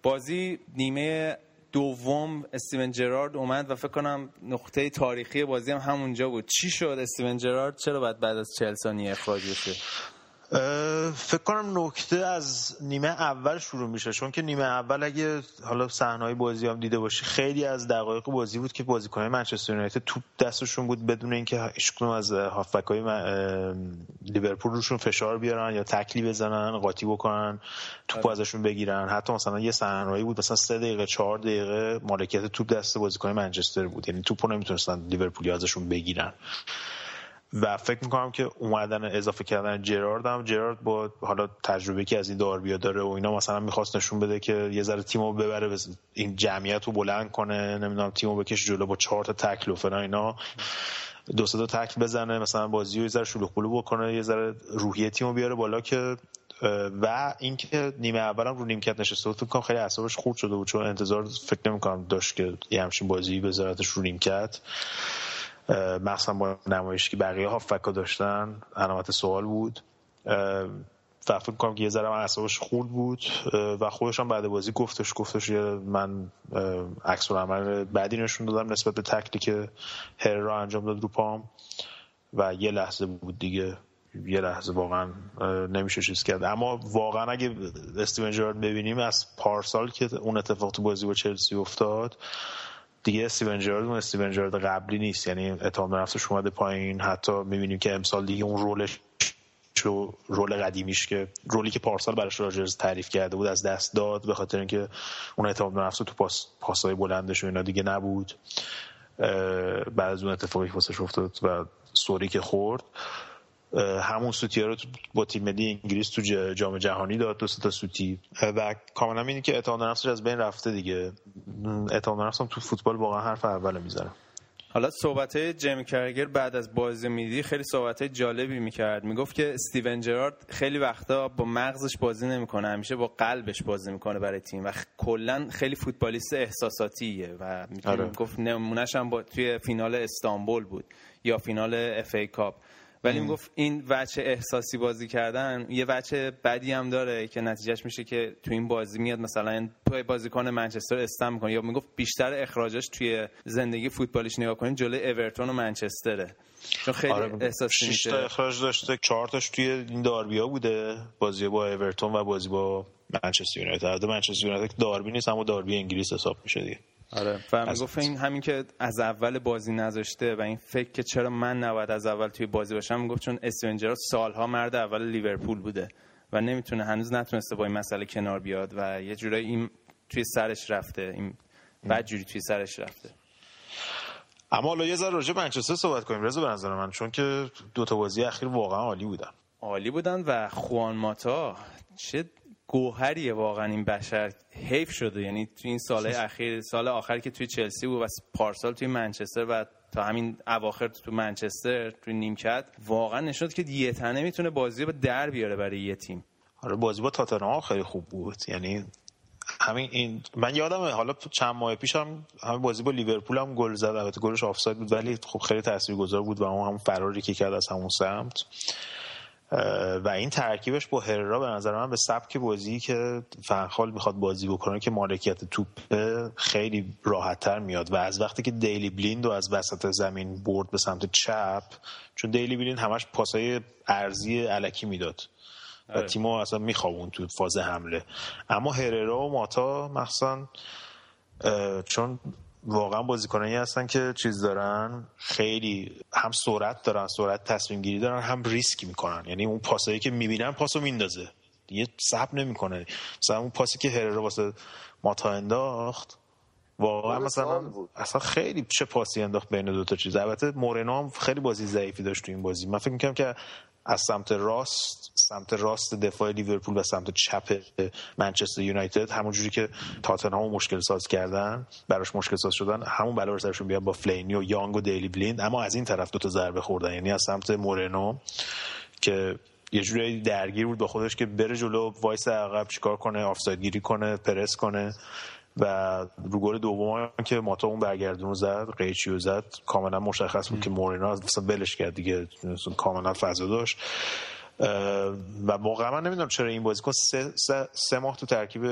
بازی نیمه دوم. استیون جرارد اومد و فکر کنم نقطه تاریخی بازی هم همونجا بود. چی شد استیون جرارد؟ چرا بعد از 40 ثانیه اخراج بشه؟ فکر کنم نکته از نیمه اول شروع میشه، چون که نیمه اول اگه حالا صحنه‌های بازی هم دیده باشی خیلی از دقایق بازی بود که بازیکن‌های منچستر یونایتد توپ دستشون بود بدون اینکه هیچکدوم از هافبک‌های لیورپول روشون فشار بیارن یا تکلی بزنن، قاطی بکنن، توپ ازشون بگیرن. حتی مثلا یه صحنه‌ای بود مثلا 3 دقیقه 4 دقیقه مالکیت توپ دست بازیکن‌های منچستر بود، یعنی توپو نمیتونستن لیورپولیا ازشون بگیرن. و فکر میکنم که اومدن اضافه کردن جرارد با حالا تجربه که از این داربیا داره و اینا مثلا میخواست نشون بده که یه ذره تیمو ببره، این جمعیت رو بلند کنه، نمیدونم تیمو بکشه جلو با 4 تا تکل و فلان اینا. دو سه تا تکل بزنه، مثلا بازی رو یه ذره شلوغ پلو بکنه، یه ذره روحیه تیمو بیاره بالا که و اینکه نیمه اولام رو نیمکت نشسته بود فکر کنم خیلی اعصابش خورد شده بود، چون انتظار فکر نمی‌کنم داشت که همچین بازی بذارتش رو نیمکت، مثلا با نمایشی که بقیه هافبک‌ها داشتن علامت سوال بود. فکر می‌کنم که یه ذره اعصابش خورد بود و خودش هم بعد بازی گفتش من عکس العمل بعدی نشون دادم نسبت به تکلی که هر را انجام داد رو پام و یه لحظه بود دیگه، یه لحظه واقعا نمیشه چیز کرد. اما واقعا اگه استیون جرارد ببینیم از پارسال که اون اتفاق تو بازی با چلسی افتاد دیگه، استیون جرارد قبلی نیست، یعنی اعتماد به نفسش اومده پایین، حتی می‌بینیم که امسال دیگه اون رول قدیمیش که رولی که پارسال براش راجرز تعریف کرده بود از دست داد، به خاطر اینکه اون اعتماد به نفس تو پاس‌های بلندش و اینا دیگه نبود بعد از اون اتفاقی که واسش افتاد و سوری که خورد. همون سوتی‌ها رو با تیم ملی انگلیس تو جام جهانی داد، دو تا سوتی، و کاملا اینه که اعتماد به نفسش از بین رفته دیگه. اعتماد به نفس هم تو فوتبال واقعا حرف اول میزنه. حالا صحبت‌های جیم کرگر بعد از بازی میدی خیلی صحبت‌های جالبی می‌کرد، میگفت که استیون جرارد خیلی وقتا با مغزش بازی نمی‌کنه، همیشه با قلبش بازی می‌کنه برای تیم و کلاً خیلی فوتبالیست احساساتیه و می‌تونیم گفت نمونه‌ش هم توی فینال استانبول بود یا فینال اف ای کاپ، ولی میگفت این وجه احساسی بازی کردن یه وجه بدی هم داره که نتیجهش میشه که تو این بازی میاد مثلا توی بازیکن منچستر استم میکنه، یا میگفت بیشتر اخراجش توی زندگی فوتبالیش نگاه کنیم جلوی اورتون و منچستره، چون خیلی احساسی میشه. 6 تا اخراج داشته، 4 تاش توی این داربی‌ها بوده، بازی با اورتون و بازی با منچستر یونایتد. منچستر یونایتد داربی نیست اما داربی انگلیس حساب میشه دیگه. آره، فهم گفت این همین که از اول بازی نذاشته و این فکر که چرا من نباید از اول توی بازی باشم، میگفت چون استیون جرارد سالها مرد اول لیورپول بوده و هنوز نتونسته با این مسئله کنار بیاد و یه جورایی این توی سرش رفته، این بدجوری توی سرش رفته. اما حالا یه ذره راجع به منچستر صحبت کنیم رضا، به نظر من چون که دو تا بازی اخیر واقعا عالی بودن و خوان ماتا چه گوهریه واقعا، این بشر حیف شده، یعنی تو این سال آخر که توی چلسی بود و پارسال توی منچستر و تا همین اواخر تو منچستر توی نیمکت واقعا نشون داد که یه تنه میتونه بازی رو در بیاره برای یه تیم. آره، بازی با تاتنهام خیلی خوب بود، یعنی همین این من یادمه حالا چند ماه پیش هم بازی با لیورپول هم گل زد، البته گلش آفساید بود ولی خب خیلی تاثیرگذار بود و همون فراری که کرد از همون سمت و این ترکیبش با هررا به نظر من به سبک بازی که فنخال میخواد بازی بکنه که مالکیت توپ خیلی راحت‌تر میاد و از وقتی که دیلی بلیند رو از وسط زمین برد به سمت چپ، چون دیلی بلیند همش پاسای عرضی الکی میداد و تیمو اصلا میخوابون تو فاز حمله، اما هررا و ماتا مخصوصا چون واقعا بازیکنایی هستن که چیز دارن، خیلی هم سرعت دارن، سرعت تصمیم گیری دارن، هم ریسک میکنن، یعنی اون پاسایی که میبینن پاسو میندازه دیگه، صبر نمیکنه. مثلا اون پاسی که هررا واسه ماتا انداخت واقعا مثلا اصلا خیلی چه پاسی انداخت بین دو تا چیز. البته مورینو هم خیلی بازی ضعیفی داشت تو این بازی، من فکر میکنم که از سمت راست دفاع لیورپول و سمت چپ منچستر یونایتد همونجوری که تاتنهام مشکل ساز کردن، براش مشکل ساز شدن، همون بلا سرشون بیاد با فلینی و یانگ و دیلی بلیند، اما از این طرف دو تا ضربه خوردن، یعنی از سمت مورینو که یه جوری درگیر بود با خودش که بره جلو، وایس عقب چیکار کنه، آفساید گیری کنه، پرس کنه، و رو گل دوم که ماتا اون برگردون زد، قیچیو زد، کاملا مشخص بود که مورینو اصلا ولش کرد دیگه، کاملا فضا داشت. و واقعا من نمیدونم چرا این بازیکن سه ماه تو ترکیب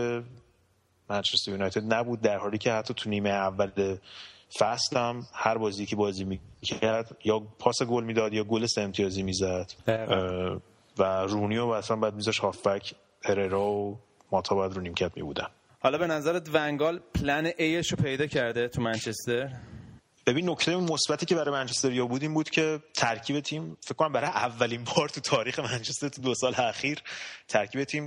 منچستر یونایتد نبود، در حالی که حتی تو نیمه اول فصل هم هر بازی که بازی میکرد یا پاس گل میداد یا گل سه امتیازی میزد و رونیو اصلا بعد میذاش هافبک، هررا و ماتا بعد رو نیمکت میبودن. حالا به نظرت ونگال پلن ایش رو پیدا کرده تو منچستر؟ ببین، نکته مثبتی که برای منچستر یا بود این بود که ترکیب تیم فکر کنم برای اولین بار تو تاریخ منچستر تو 2 سال اخیر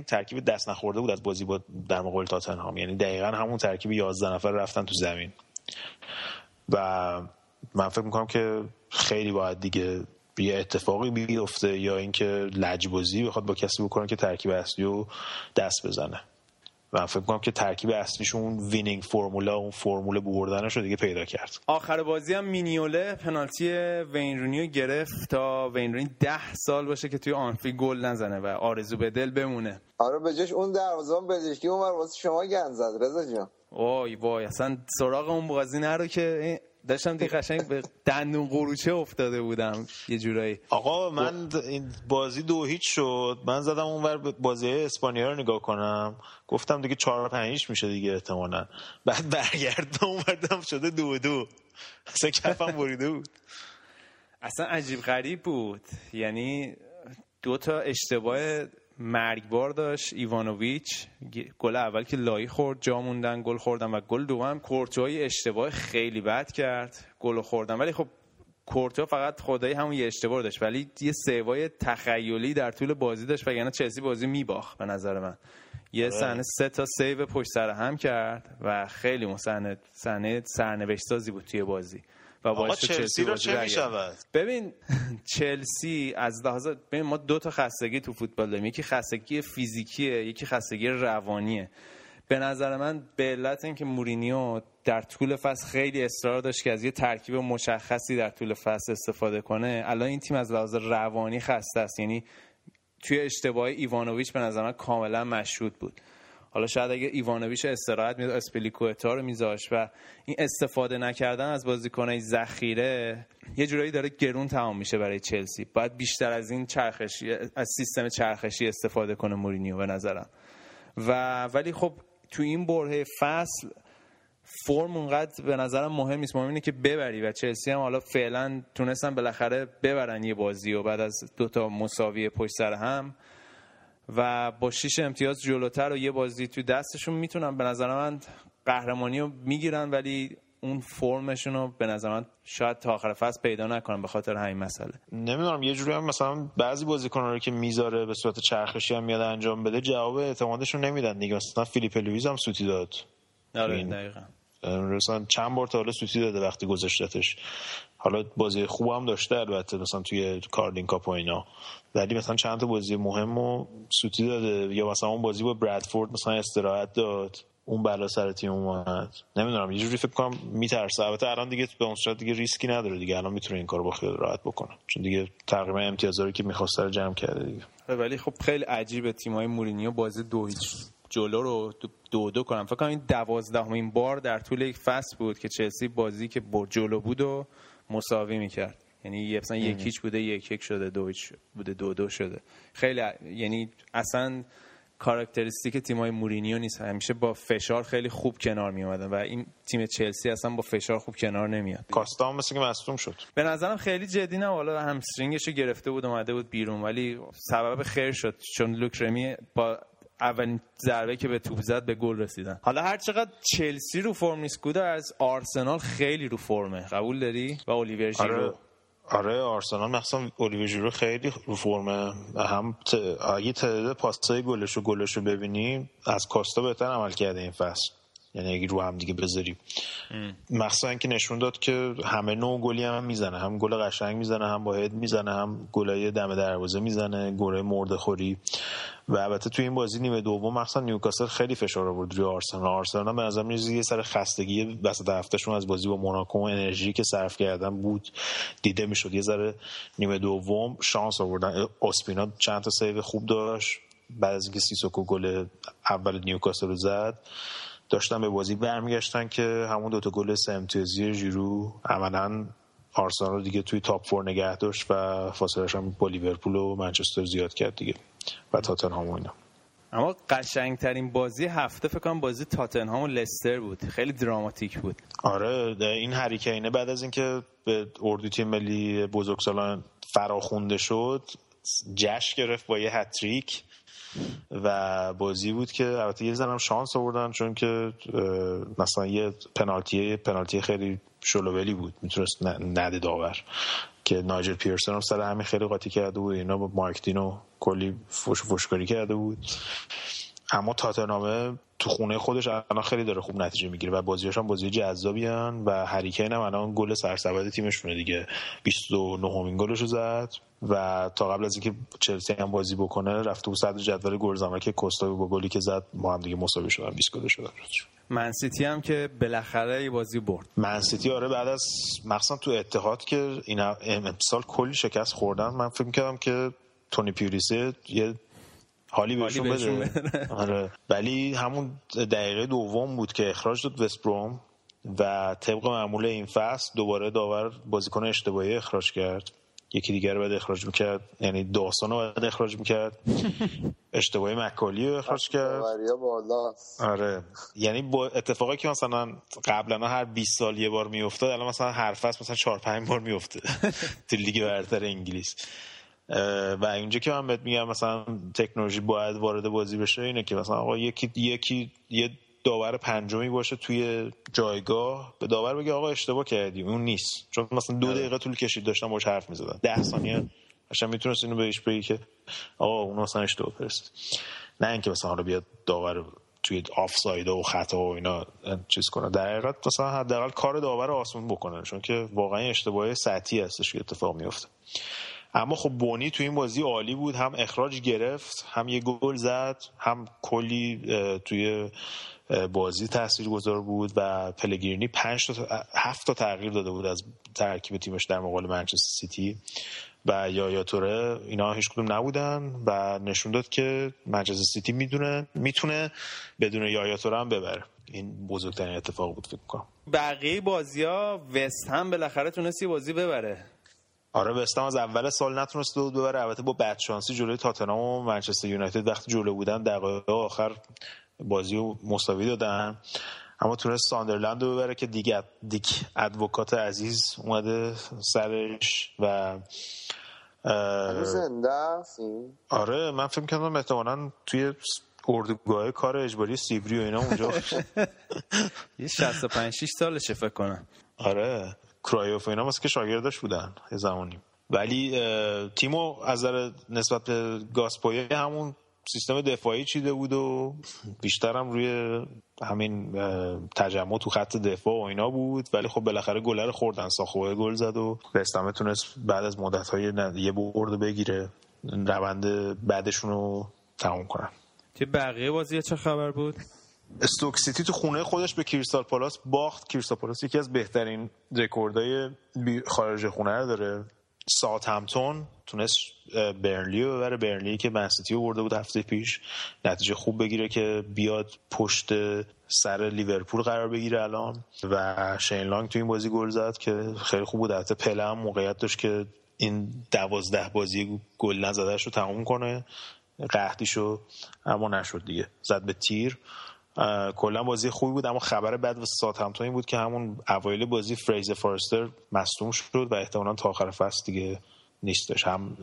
ترکیب دست نخورده بود از بازی با در مقابل تاتنهام، یعنی دقیقاً همون ترکیب 11 نفر رفتن تو زمین و من فکر می‌کنم که خیلی باید دیگه یه اتفاقی بیفته یا اینکه لجبازی بخواد با کسی بکنه که ترکیب اصلیو دست بزنه و فکر کنم که ترکیب اصلیشون وینینگ فرمولا، اون فرمول بردنشو دیگه پیدا کرد. آخر بازی هم مینیوله پنالتی وین رونیو گرفت تا وین رونی 10 سال باشه که توی آنفیلد گل نزنه و آرزو به دل بمونه. آره بجاش اون دروازه‌بان پزشکی اون واسه شما گند زد رضا جان. وای وای اصلا سراغ اون بازی نرو که داشتم دیگه قشنگ به دندون قروچه افتاده بودم یه جورایی. آقا من این بازی 2-0 شد، من زدم اونور بازی اسپانیا رو نگاه کنم گفتم دیگه 4-5 میشه دیگه احتمالاً، بعد برگردم اومدم شده 2-2 اصلا کفم بریده بود. اصلا عجیب غریب بود، یعنی 2 تا اشتباه مرگبار داشت ایوانوویچ، گل اول که لایی خورد جا موندن گل خوردن و گل دوم کورتوهای اشتباه خیلی بد کرد گل خوردن، ولی خب کورتو فقط خدایی همون یه اشتباه داشت، ولی یه سیوای تخیلی در طول بازی داشت وگرنه چلسی بازی میباخت به نظر من. یه صحنه 3 تا سیو پشت سر هم کرد و خیلی مصحنه سرنوشت‌سازی بود توی بازی و آقا چلسی رو چه میشود؟ ببین چلسی از لحاظ ببین ما 2 تا خستگی تو فوتبال داریم، یکی خستگی فیزیکیه یکی خستگی روانیه. به نظر من به علت اینکه مورینیو در طول فصل خیلی اصرار داشت که از یه ترکیب مشخصی در طول فصل استفاده کنه، الان این تیم از لحاظ روانی خسته است، یعنی توی اشتباه ایوانوویچ به نظر من کاملا مشهود بود. حالا شاید اگه ایوانوویچ استراحت میداد اسپلیکوئتا رو میذاشت و این استفاده نکردن از بازیکنای ذخیره یه جورایی داره گرون تمام میشه برای چلسی، باید بیشتر از این چرخشی از سیستم چرخشی استفاده کنه مورینیو به نظرم. و ولی خب تو این برهه فصل فرم اونقدر به نظرم مهم نیست، مهم اینه که ببری و چلسی هم حالا فعلا تونستن بالاخره ببرن یه بازی و بعد از 2 تا مساوی پشت سر هم و با 6 امتیاز جلوتر و یه بازی تو دستشون میتونن به نظر من قهرمانی رو میگیرن، ولی اون فرمشون رو به نظر من شاید تا آخر فصل پیدا نکنن به خاطر همین مسئله. نمیدونم یه جوری هم مثلا بعضی بازیکن‌ها رو که میذاره به صورت چرخشی هم میاد انجام بده جواب اعتمادشون نمیدن دیگه، مثلا فیلیپ لوئیز هم سوتی داد. آره دقیقاً مثلا چند بار تا حالا سوتی داده وقتی گذاشتتش، حالا بازی خوبم داشته البته مثلا توی کاردین کاپ و اینا، ولی مثلا چند تا بازی مهمو سوتی داده، یا مثلا اون بازی با برادفورد مثلا استراحت داد اون بالا سر تیم اومد. نمیدونم یه جوری فکر کنم میترسه، البته الان دیگه به اون صورت دیگه ریسکی نداره دیگه، الان میتونه این کارو با خیال راحت بکنه چون دیگه تقریبا امتیازا رو که می‌خواسته رو جمع کرده دیگه. ولی خب خیلی عجیبه تیم‌های مورینیو بازی 2-0 جلو رو 2-2 کنم، فکر کنم این 12مین بار در طول یک فصل بود که چلسی بازی که بر جلو بود و مساوی میکرد، یعنی مثلا 1-1 بوده 1-1 شده 2-1 بوده 2-2 شده. خیلی یعنی اصلا کاراکتریستیک تیمای مورینیو نیست، همیشه با فشار خیلی خوب کنار می اومدن و این تیم چلسی اصلا با فشار خوب کنار نمیاد. کاستا هم مثلا مصدوم شد به نظرم خیلی جدی نه، حالا همسترینگش رو گرفته بود اومده بود بیرون ولی سبب خیر شد چون لوک رمی با اولین ضربه که به توپ زد به گل رسیدن. حالا هر چقدر چلسی رو فرم نیست گوده از آرسنال خیلی رو فرمه، قبول داری؟ و اولیویر ژیرو. آره آرسنال مثلا اولیویر ژیرو خیلی رو فرمه، هم اگه تعداد پاس‌های گلش و گلش رو ببینیم از کاستا بهتر عمل کرده این فصل، یعنی اگه رو هم دیگه بذاریم مخصوصا که نشون داد که همه نوع گلی هم میزنه، هم گل قشنگ میزنه هم با هد میزنه هم گلای دم دروازه میزنه گلای مرده‌خوری. و البته تو این بازی نیمه دوم مخصوصا نیوکاسل خیلی فشار آورد روی آرسنال. آرسنال به نظر من یه سر خستگی وسط هفتهشون از بازی با موناکو انرژی که صرف کردن بود دیده میشد، یه ذره نیمه دوم شانس آوردن، اسپینا چند تا سیو خوب داشت بعد از اینکه سیسوکو گل اول نیوکاسل رو زد داشتن به بازی برمیگشتن که همون 2 تا گل 3 امتیازی ژیرو عملاً آرسنال رو دیگه توی تاپ 4 نگه داشت و فاصله‌اش هم با لیورپول و منچستر زیاد کرد دیگه و تاتنهام و اینا. اما قشنگترین بازی هفته فکر کنم بازی تاتنهام و لستر بود، خیلی دراماتیک بود. آره این هری کینه بعد از اینکه به اردوی تیم ملی بزرگسالان فراخونده شد جشن گرفت با یه هتریک و بازی بود که البته یه زنم شانس آوردن چون که مثلا یه پنالتی خیلی شلوولی بود میتونست نده داور که نایجل پیرسون هم سر همین خیلی قاطی کرده بود، اینا با مایک دینو کلی فشکاری کرده بود. اما تاتنهام تو خونه خودش الان خیلی داره خوب نتیجه میگیره و بازی‌هاش هم بازی جذابی ان و هری کین هم الان گل سرسبد تیمشونه دیگه، 29مین گلشو زد و تا قبل از اینکه چلسی هم بازی بکنه رفته بود صدر جدول گلزنی کوستا با گلی که زد ما هم دیگه مساوی شدیم 20 گل شد. من سیتی هم که بالاخره بازی برد. من سیتی آره بعد از مخصوصا تو اتحاد که این امسال کلی شکست خوردن، من فکر می‌کردم که تونی پیوریسه یه حالی بهشون بده. آره ولی همون دقیقه دوم بود که اخراج شد وستبروم و طبق معمول این فصل دوباره داور بازیکن اشتباهی اخراج کرد، یکی دیگه رو بعد اخراج میکرد، یعنی داستانو بعد اخراج میکرد، اشتباهی مکالی رو اخراج کرد. آره یعنی با اتفاقی که مثلا قبلا هر 20 سال یه بار میافتاد الان مثلا هر فصل مثلا 4-5 بار میافته تو لیگ برتر انگلیس. و اینجا که من بهت میگم مثلا تکنولوژی باید وارد بازی بشه اینه که مثلا آقا یکی یه داور پنجمی باشه توی جایگاه به داور بگه آقا اشتباه کردی، اون نیست، چون مثلا 2 دقیقه طول کشید داشتم باهاش حرف می‌زدم، 10 ثانیه عشان میتونست اینو بهش بگی که آقا اون مثلا اشتباه پرست، نه اینکه مثلا رو بیاد داور توی آفسایدها و خطا و اینا چیز کنه. در حقیقت مثلا حداقل کار داور آسون بکنه، چون که واقعا اشتباه سطحی هستش که اتفاق میفته. اما خب بونی تو این بازی عالی بود، هم اخراج گرفت، هم یه گل زد، هم کلی توی بازی تاثیرگذار بود و پلگرینی 7 تا تغییر داده بود از ترکیب تیمش در مقابل منچستر سیتی و یایا توره، اینا هیچ کدوم نبودن و نشون داد که منچستر سیتی میتونه بدون یایا توره هم ببره. این بزرگترین اتفاق بود فکر کنم. بقیه بازی‌ها وست هم بالاخره تونست بازی ببره. آره وستهم از اول سال نتونست دو ببره، البته با بدشانسی جلوی تاتنهام و منچستر یونایتد وقتی جلو بودن دقایق آخر بازی رو مساوی دادن، اما تونست ساندرلند رو ببره که دیگه ادوکات عزیز اومده سرش و زنده است. آره من فکر کردم احتمالاً توی اردوگاه کار اجباری سیبری و اینا اونجا یه 65-6 سالشه فکر کنم. آره کرایوف اینا واسه که شاگرداش بودن یه زمانی، ولی تیمو از نظر نسبت به گاسپوی همون سیستم دفاعی چیده بود و بیشتر هم روی همین تجمع تو خط دفاع و اینا بود، ولی خب بالاخره گل رو خوردن، ساخوه گل زد و وستهم تونست بعد از مدت‌های یه برد بگیره، روند بعدشون رو تموم کنن. چه بقیه بازی چه خبر بود؟ استوک سیتی تو خونه خودش به کریستال پالاس باخت. کریستال پالاس یکی از بهترین رکوردهای خارج خونه رو داره. ساوثهمپتون تونست برنلی رو ببره، برنلی که من سیتی رو برده بود هفته پیش، نتیجه خوب بگیره که بیاد پشت سر لیورپول قرار بگیره الان. و شین لانگ تو این بازی گل زد که خیلی خوب بود، حتی پله هم موقعیت داشت که این 12 بازی گل نزدهش رو تموم کنه قحطیشو، اما نشد دیگه، زد به تیر. کلا بازی خوبی بود، اما خبر بد واسه ساوثهمپتون بود که همون اوایل بازی فریزر فارستر مصدوم شد و احتمالاً تا آخر فصل دیگه نیستش، هم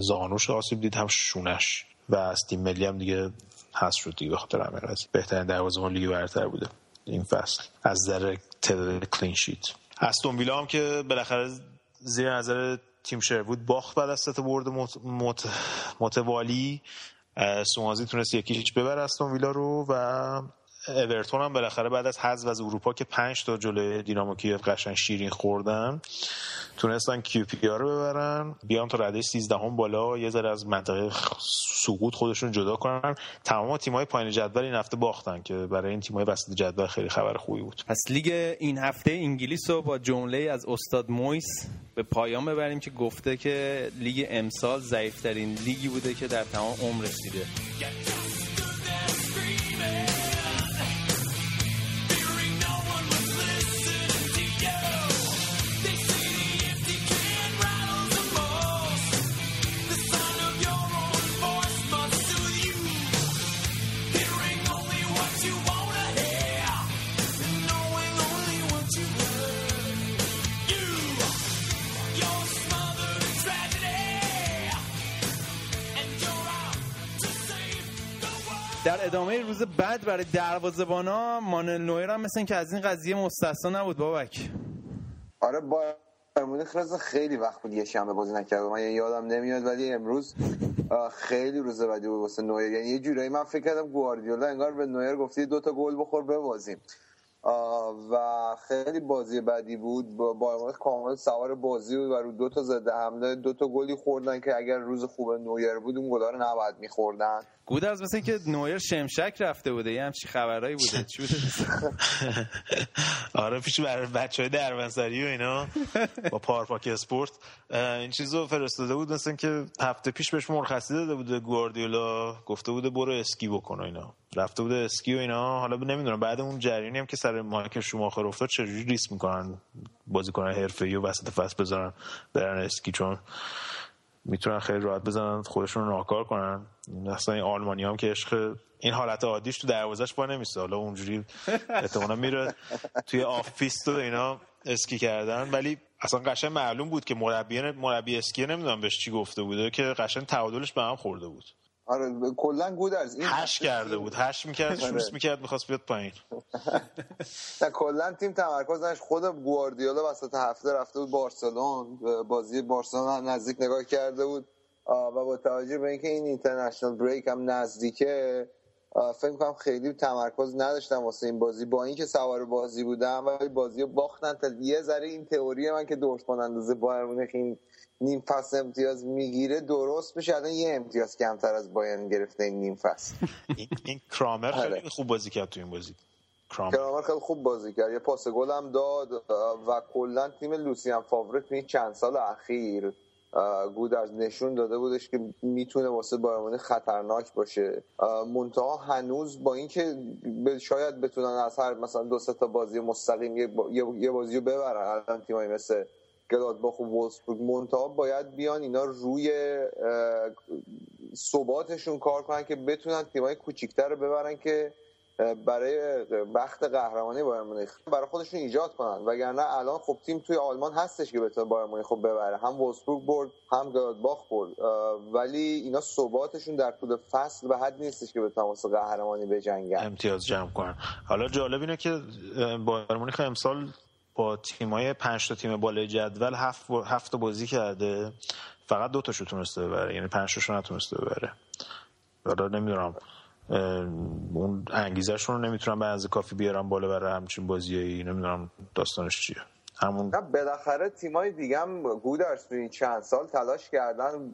زانوش آسیب دید هم شونش و از تیم ملی هم دیگه حذف شد دیگه به خاطر همین قضیه. بهترین دروازه‌بان لیگ برتر بوده این فصل از نظر تعداد کلین شیت. استون ویلا هم که بالاخره زیر نظر تیم شربود باخت بعد از 3 تا برد متوالی. سوانزی تونست 1-0 ببره استون ویلا رو و اورتون هم بالاخره بعد از حذف از اروپا که 5 تا جلوی دینامو کیو قشنگ شیرین خوردن تونستن کیو پی آر رو ببرن، بیان تا رده 13ام بالا، یه ذره از منطقه سقوط خودشون جدا کنن. تمام تیم‌های پایین جدول این هفته باختن که برای این تیم‌های وسط جدول خیلی خبر خوبی بود. پس لیگ این هفته انگلیس رو با جمله از استاد مویس به پایان ببریم که گفته که لیگ امسال ضعیف‌ترین لیگی بوده که در تمام عمر رسیده. در ادامه روز بعد برای دروازه‌بانا مانوئل نویر هم مثل اینکه از این قضیه مستثنا نبود بابک. آره با امروز خیلی وقت بود یه شنبه بازی نکرد، من یادم نمیاد ولی امروز خیلی روز بدی بود واسه نویر. یعنی یه جورایی من فکر کردم گواردیولا انگار به نویر گفته دو تا گل بخور ببازیم و خیلی بازی بدی بود. با اعتماد کامل سوار بازی بود و رو دو تا زده حمله دو تا گلی خوردن که اگر روز خوب نویر بود اون گلا رو نباید می‌خوردن. گودرز مثل اینکه نویر شمشک رفته بوده، یه همچین خبرایی بوده. چی بوده؟ آره پیش برای بچه‌های درونسری و اینا با پارپاک اسپورت این چیزو فرستاده بود، مثل اینکه هفته پیش بهش مرخصی داده بوده گواردیولا، گفته بوده برو اسکی بکن و اینا، رفته بوده اسکی و اینا. حالا نمیدونم بعد اون جریانی هم که سر مایکل شوماخر افتاد چجوری ریسک میکنن بازیکنان حرفه‌ای و وسط فصل بذارن برن اسکی، چون میتونن خیلی راحت بزنن خودشون ناکار کنن. اصلا این آلمانیام که عشق این حالت عادیش تو دروازه‌اش با نمیسته، حالا اونجوری احتمالاً میره توی آفیس تو اینا اسکی کردن. ولی اصلا قشنگ معلوم بود که مربی اسکی نمیدونم بهش چی گفته بوده که قشنگ تعادلش به هم خورده بود. آره کلا گودرز این هش کرده بود، هش میکرد، شوس میکرد، می‌خواست بیاد پایین. تا کلا تیم تمرکزش خود گواردیولا وسط هفته رفته بود بارسلون، بازی بارسلون نزدیک نگاه کرده بود و با توجه به اینکه این اینترنشنال بریک هم نزدیکه فکر می‌کنم خیلی تمرکز نداشتم واسه این بازی، با اینکه سوار بازی بودم ولی بازیو باختن. تا یه ذره این تئوری من که دورتموند اندازه بایر مونیخ این نیم فصل امتیاز میگیره درست میشه، الان یه امتیاز کمتر از بایرن گرفته این نیم فصل. این کرامر خیلی خوب بازی کرد تو این بازی، کرامر خیلی خوب بازی کرد، یه پاس گل هم داد و کلا تیم لوسیان فاوره تو این چند سال اخیر گودرز نشون داده بودش که میتونه واسه بایرن مونیخ خطرناک باشه. منتها هنوز با اینکه شاید بتونن از هر مثلا دو سه تا بازی مستقیم یه بازیو ببرن، الان تیمای مثل گلادباخ و وولفسبورگ منتها باید بیان اینا روی ثباتشون کار کنن که بتونن تیمای کوچیک‌تر رو ببرن که برای بخت قهرمانی بایرن مونیخ برای خودشون ایجاد کنن، وگرنه الان خب تیم توی آلمان هستش که بتونه بایرن مونیخ رو ببره، هم وولفسبورگ برد هم گلادباخ برد، ولی اینا ثباتشون در طول فصل به حد نیستش که بتونه واسه قهرمانی بجنگن، امتیاز جمع کنن. حالا جالب اینه که بایرن مونیخ امسال با تیمای 5 تا تیم بالای جدول 7 تا بازی کرده، فقط 2 تاشو تونسته ببره، یعنی 5 تاشو نتونسته ببره. حالا نمیدونم اون انگیزه‌شون رو نمیتونن به اندازه کافی بیارن بالا برای همچین بازیایی، نمیدونم داستانش چیه. همون بالاخره تیمای دیگه هم گودرز تو این چند سال تلاش کردن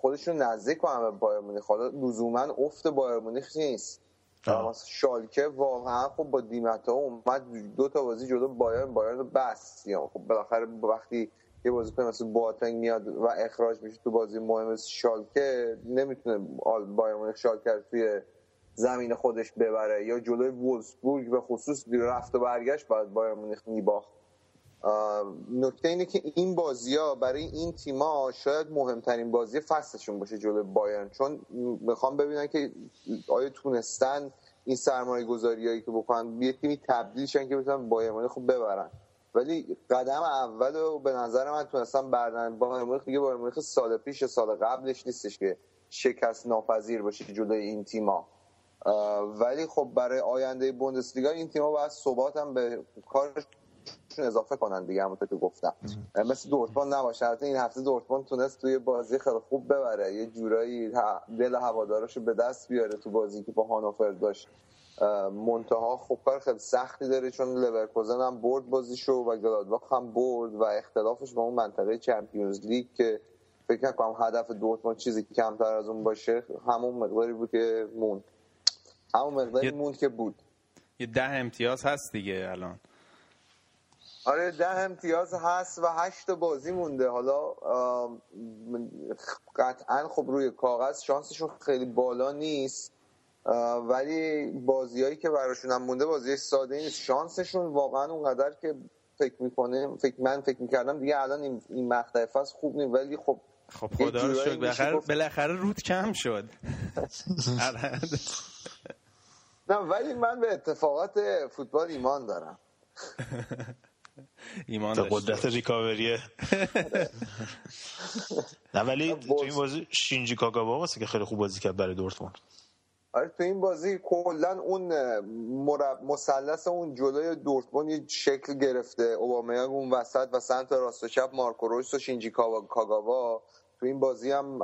خودشون نزدیک کنن به بایرن مونیخ، حالا لزوما افت بایرن مونیخ نیست. شالکه واقعا خب با دیمتا اومد دو تا بازی جدا بایرن بس، یعنی خب بالاخره وقتی یه بازیکن مثل بواتنگ میاد و اخراج میشه تو بازی مهم شالکه، نمیتونه بایرن مونیخ شالکه رو توی زمین خودش ببره، یا جلوی وولفسبورگ به خصوص رفت و برگشت بعد بایرن مونیخ میباخت. نکته اینه که این بازی‌ها برای این تیم‌ها شاید مهمترین بازی فصلشون باشه جلوی بایرن، چون میخوام ببینن که آیا تونستن این سرمایه‌گذاریایی که بکنن یه تیمی تبدیل شن که بتونن بایرن مونیخ رو ببرن، ولی قدم اولو به نظر من تونستن بردن. بایرن مونیخ دیگه بایرن مونیخ سال پیش سال قبلش نیستش که شکست ناپذیر باشه جلوی این تیم‌ها، ولی خب برای آینده بوندسلیگا این تیم‌ها باید ثبات هم به کارش اضافه کنن دیگه، همونطور که گفتم مثل دورتموند نباشه. البته این هفته دورتموند تونست توی بازی خیلی خوب ببره، یه جورایی دل هواداراشو به دست بیاره تو بازی که با هانوفر داشت، منتها خب کار خیلی سختی داره چون لورکوزن هم برد بازیشو و گلادباخ هم برد و اختلافش با اون منطقه چمپیونز لیگ که فکر کنم هدف دورتموند چیزی که کمتر از اون باشه، همون مقداری بود که موند. یه 10 امتیاز هست دیگه الان. آره 10 امتیاز هست و 8 بازی مونده. حالا قطعا خب روی کاغذ شانسشون خیلی بالا نیست، ولی بازیایی که براشون هم مونده بازی ساده نیست، شانسشون واقعا اونقدر که فکر می‌کردم دیگه الان این مقطع فصل خوب نیست، ولی خب خدا رو شکر بالاخره رود کم شد. نه ولی من به اتفاقات فوتبال ایمان دارم. ایمان داشت قدرت ریکاوریه. نه ولی تو این بازی شینجی کاگاوا واسه که خیلی خوب بازی کرد برای دورتموند. آره تو این بازی کلا اون مثلث اون جلوی دورتموند یه شکل گرفته، اوبامیانگ اون وسط و سمت راست و چپ مارکو رویس و شینجی کاگاوا تو این بازی هم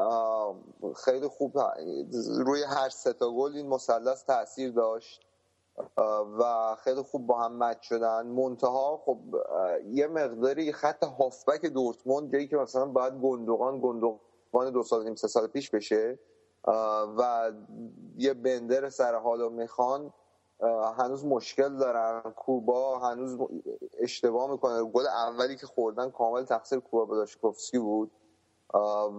خیلی خوب روی هر سه تا گل این مثلث تاثیر داشت و خیلی خوب با هم مچ شدن. منتها خب یه مقداری خط هافبک دورتموند جایی که مثلا باید گندوقان 2 سال 3 سال پیش بشه و یه بندر سر حالا میخوان هنوز مشکل دارن. کوبا هنوز اشتباه میکنه. گل اولی که خوردن کامل تقصیر کوبا بلاشکوفسکی بود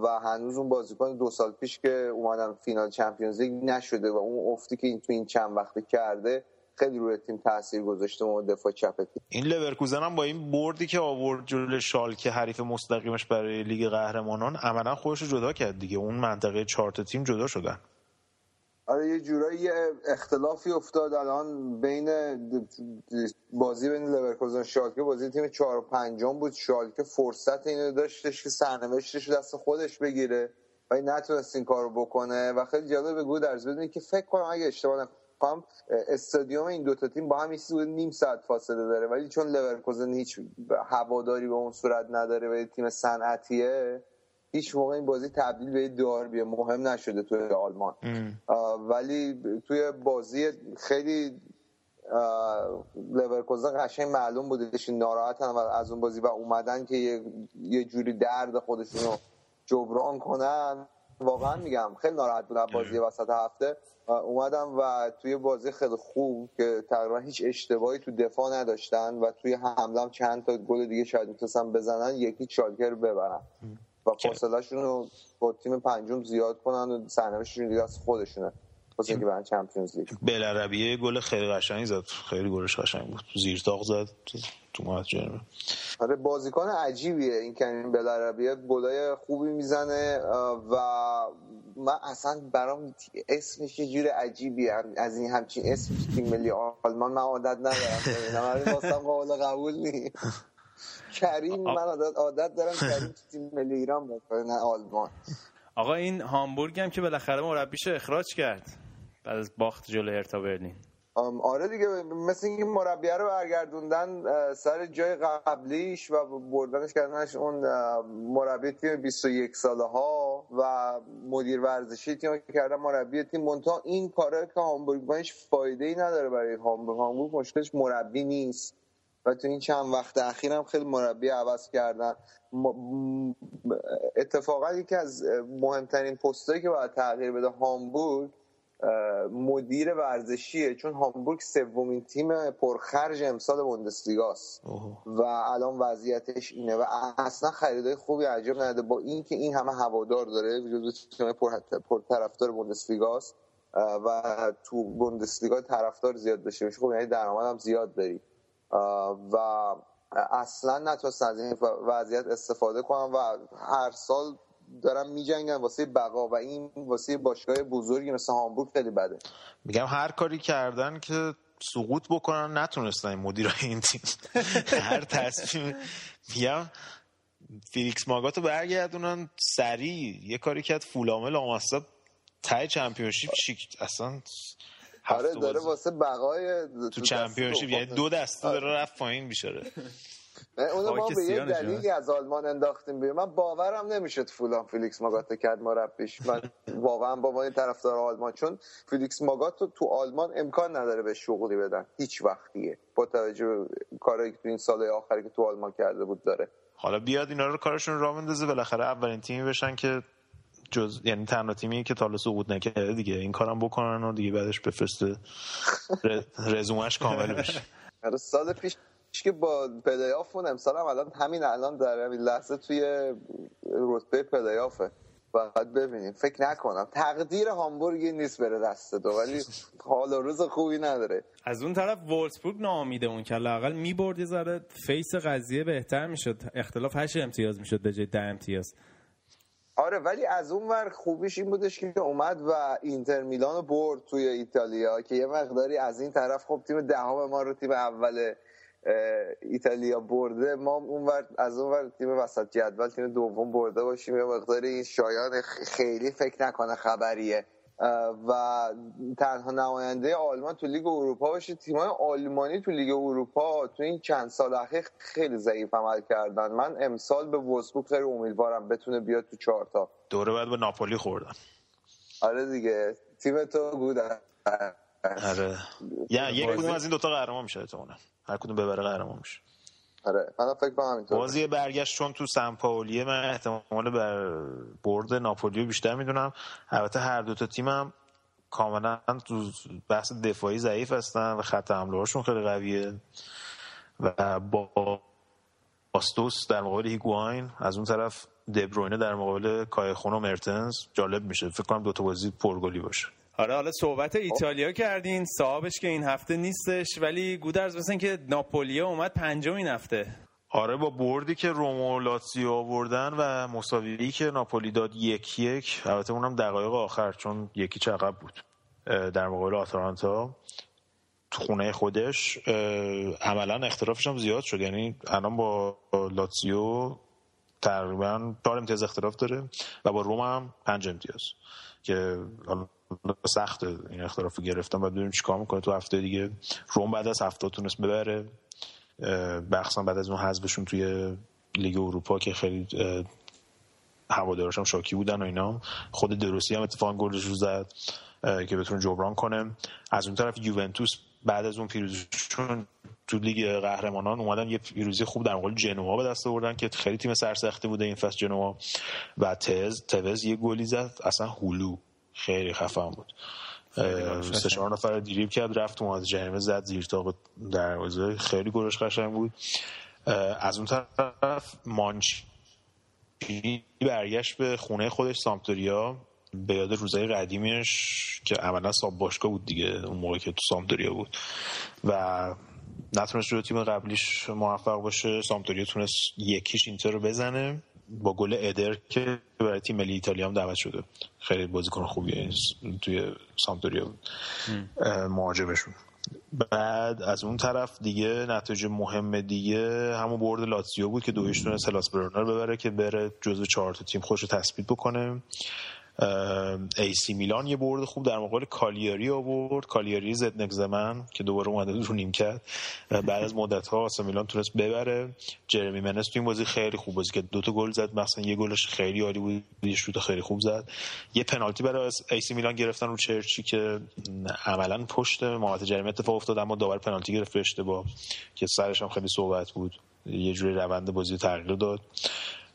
و هنوز اون بازیکن 2 سال پیش که اومدن فینال چمپیونز لیگ نشده و اون افتی که این تو این چند وقتی کرده خیلی روی تیم تاثیر گذاشته و دفاع چپ تیم. این لورکوزن هم با این بردی که آورد جلوی شالکه حریف مستقیمش برای لیگ قهرمانان عملاً خودش رو جدا کرد دیگه. اون منطقه 4 تا تیم جدا شدن. آره یه جورایی اختلافی افتاد الان بین بازی بین لورکوزن و شالکه. بازی تیم 4 و 5 بود. شالکه فرصت اینو داشتش که سرنوشتش رو دست خودش بگیره ولی نتونست این کارو بکنه و خیلی جالب بود درز بدونی که فکر کنم اگه اشتباه نکنم استادیوم این دوتا تیم با هم یه چیزی نیم ساعت فاصله داره ولی چون لورکوزن هیچ هواداری به اون صورت نداره و تیم صنعتیه هیچ موقع این بازی تبدیل به داربی مهم نشده توی آلمان. ولی توی بازی خیلی لورکوزن قشنگ معلوم بودش ناراحتن از اون بازی و اومدن که یه جوری درد خودشونو جبران کنن. واقعا میگم خیلی ناراحت بودن بازی وسط هفته اومدن و توی بازی خیلی خوب که تقریبا هیچ اشتباهی تو دفاع نداشتن و توی حمله هم چند تا گل دیگه شاید میتونستن بزنن یکی شالکه رو ببرن و فاصله‌شون رو با تیم پنجم زیاد کنن و سرنوشتشون دیگه از خودشونه واسه اینکه برن چمپیونز لیگ. بلعربیه گل خیلی قشنگی زد. خیلی گلش قشنگ بود. زیر داغ زد تو مهاجمه. آره بازیکن عجیبیه این کریم بلعربیه. گلای خوبی میزنه و من اصلا برام اسمش یه جور عجیبیه. از این همچین اسم تیم ملی آلمان من عادت ندارم. من واسم قابل قبول نیست. کریم من عادت دارم کریم تو تیم ملی ایران باشه نه آلمان. آقا این هامبورگ هم که بالاخره مربیش اخراج کرد بعد از باخت جلوی هرتا برلین. آره دیگه مثل اینکه مربی رو برگردوندن سر جای قبلیش و بردنش کردنش اون مربی تیم 21 ساله ها و مدیر ورزشی تیم کردن مربی تیم. منتها این کارا که هامبورگ هیچ فایده‌ای نداره برای هامبورگ. هامبورگ مشکلش مربی نیست و تو این چند وقت اخیر هم خیلی مربی عوض کردن. اتفاقا یکی از مهمترین پستایی که باید تغییر بده هامبورگ مدیر ورزشیه چون هامبورگ 3مین تیم پرخرج امسال بوندسلیگاست و الان وضعیتش اینه و اصلا خریدای خوبی عجب نداره با اینکه این همه هوادار داره جزو تیم پرطرفدار بوندسلیگاست و تو بوندسلیگا طرفدار زیاد داشته باشه خب یعنی درآمد هم زیاد داری و اصلا نتونستن از این وضعیت استفاده کنن و هر سال دارن میجنگن واسه بقا و این واسه باشگاه بزرگی مثل هامبورگ خیلی بده. میگم هر کاری کردن که سقوط بکنن نتونستن مدیرای این تیم هر تصمیم میگم فیلیکس ماگاتو برگردونن سریع یه کاری کرد فولامه لامصب تای چمپیونشیپ چیک اصلا آره داره واسه بقای تو چمپیونشیپ یعنی 2 دسته داره رفت پایین بیچاره. اونو ما به یه دلیلی از آلمان انداختیم بیرون. من باورم نمیشد فولان فیلیکس ماگاتو کرد مربیش. من واقعا با من طرفدار آلمان چون فیلیکس ماگاتو تو آلمان امکان نداره به شغلی بدن هیچ وقتیه با توجه به کارایی که تو این سال‌های آخری که تو آلمان کرده بود داره. حالا بیاد اینا رو کارشون راه بندازه بالاخره اولین تیمی بشن که جز یعنی تنها تیمی که تالا سقوط نکرده دیگه این کارم بکنن و دیگه بعدش بفرسته رزومش کامل بشه. آره سال پیش که با پلی‌آفون امسال هم الان همین الان در همین لحظه توی رتبه پلی‌آفه. بعد ببینیم فکر نکنم تقدیر هامبورگی نیست بره دست دو ولی حال و روز خوبی نداره. از اون طرف وولفسبورگ ناامیده اون که لااقل می‌برد یه ذره فیس قضیه بهتر میشد. اختلاف 8 امتیاز میشد به جای 10 امتیاز. آره ولی از اون ور خوبیش این بودش که اومد و اینتر میلانو برد توی ایتالیا که یه مقداری از این طرف خب تیم دهم ما رو تیم اول ایتالیا برده ما اونور از اونور تیم وسط جدول تیم دوم برده باشیم یه مقداری این شایان خیلی فکر نکنه خبریه و تنها نماینده آلمان تو لیگ اروپا باشه. تیم‌های آلمانی تو لیگ اروپا تو این چند سال اخیر خیلی ضعیف عمل کردن. من امسال به وسبوک خیلی امیدوارم بتونه بیاد تو 4 تا. دوره بعد به ناپولی خوردن. آره دیگه تیم تو بودن. آره. یا یک کدوم از این دوتا قهرمان میشه احتمالاً. هر کدوم ببره قهرمان میشه. آره. من فکر کنم همینطوره. بازی برگشت چون تو سمپائولیه، من احتمال بر برد ناپولی بیشتر میدونم. البته هر دو تا تیمم کاملا تو بحث دفاعی ضعیف هستن و خط حمله‌هاشون خیلی قویه و با باستوس در مقابل هیگواین، از اون طرف دبروینه در مقابل کایخون و مرتنز جالب میشه. فکر کنم دو تا بازی پرگلی باشه. آره حالا صحبت ایتالیا کردین، صاحبش که این هفته نیستش، ولی گودرز مثلا که ناپولی اومد پنجم این هفته. آره با بردی که روما و لاتزیو آوردن و مساویی که ناپولی داد 1-1، البته اونم دقایق آخر چون یکی چقب بود در مقابل آتالانتا تو خونه خودش. عملا اختلافش هم زیاد شد، یعنی الان با لاتزیو تقریبا 4 امتیاز اختلاف داره و با روما هم 5 امتیاز که سخت این اختلاف رو گرفتم و ببینیم چیکار میکنه تو هفته دیگه. روم بعد از 70 تونست ببره، بخصوص بعد از اون حذفشون توی لیگ اروپا که خیلی هوادارش هم شاکی بودن و اینا. خود دروسی هم اتفاقا گلش رو زد که بتونه جبران کنه. از اون طرف یوونتوس بعد از اون پیروزیشون تو لیگ قهرمانان اومدن یه پیروزی خوب در مقابل جنوا به دست آوردن که خیلی تیم سرسختی بوده این فصل جنوا، و توز یه گلی زد اصلا هلو خیلی خفن بود. 3-4 نفر دریبل کرد رفت اومد جریمه زد زیر تا دروازه، خیلی گلش قشنگ بود. از اون طرف مانچینی برگشت به خونه خودش سامپدوریا، به یاد روزای قدیمیش که عملا صاحب باشگاه بود دیگه اون موقع که تو سامپدوریا بود و نتونست رو تیم قبلیش موفق باشه. سامپدوریا تونست 1-0 اینتر رو بزنه با گل ادر که برای تیم ملی ایتالیا هم دعوت شده، خیلی بازیکن خوبیه توی سامپدوریا بود مهاجمشون. بعد از اون طرف دیگه نتایج مهم دیگه همون برد لاتزیو بود که 2-1 تونست هلاس برونر ببره که بره جزو 4 تا تیم خودش رو تثبیت بکنه. ای سی میلان یه برد خوب در مقابل کالیاری آورد، کالیاری زدنک زمن که دوباره اومده رو نیمکت بعد از مدت‌ها. آسا میلان تونست ببره. جرمی منس تو این بازی خیلی خوب بازی که 2 تا گل زد، مثلا یه گلش خیلی عالی بود، یه شوت خیلی خوب زد. یه پنالتی برای ای سی میلان گرفتن رو چرچی که عملاً پشت محوطه جریمه اتفاق افتاد، اما داور پنالتی گرفت به اشتباه که سرش هم خیلی صحبت بود، یه جوری روند بازی تغییر داد.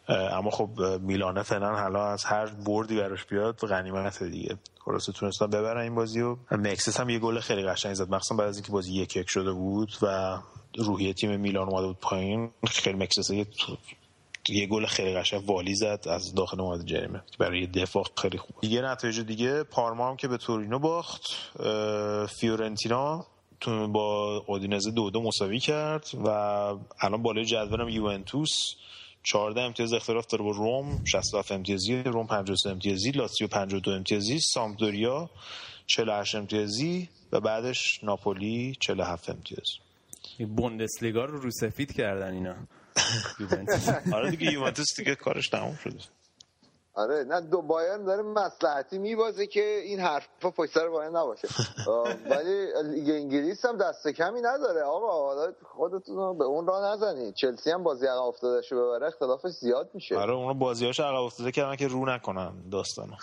اما خب میلان فعلا حالا از هر بردی براش بیاد غنیمت دیگه، خلاصه تونستن ببرن این بازی رو. مکسس هم یه گل خیلی قشنگ زد، مخصوصا بعد از اینکه بازی 1-1 شده بود و روحیه تیم میلان اومده بود پایین. خیلی مکسس یه گل خیلی قشنگ والی زد از داخل محوطه جریمه برای دفاع خیلی خوبه. دیگه نتایج دیگه پارما هم که به تورینو باخت، فیورنتینا تو با اودینزه 2-2 مساوی کرد و الان بالای جدولم یوونتوس 14 امتیاز اختلاف داره با روم، 67 امتیازی، روم 53 امتیازی، لاتزیو 52 امتیازی، سامپدوریا 48 امتیازی و بعدش ناپولی 47 امتیاز. بوندسلیگا رو سفید کردن اینا. آره دیگه یوونتوس دیگه کارش تموم شده. آره نه دو بایرن داره مصلحتی میبازه که این حرفا پشت سر بایرن نباشه. ولی لیگ انگلیس هم دست کمی نداره آقا، خودتون به اون راه نزنید. چلسی هم بازی عقب افتادهشو ببره اختلافش زیاد میشه. آره اونا بازیاش عقب افتاده کردن که رو نکنن داستانا.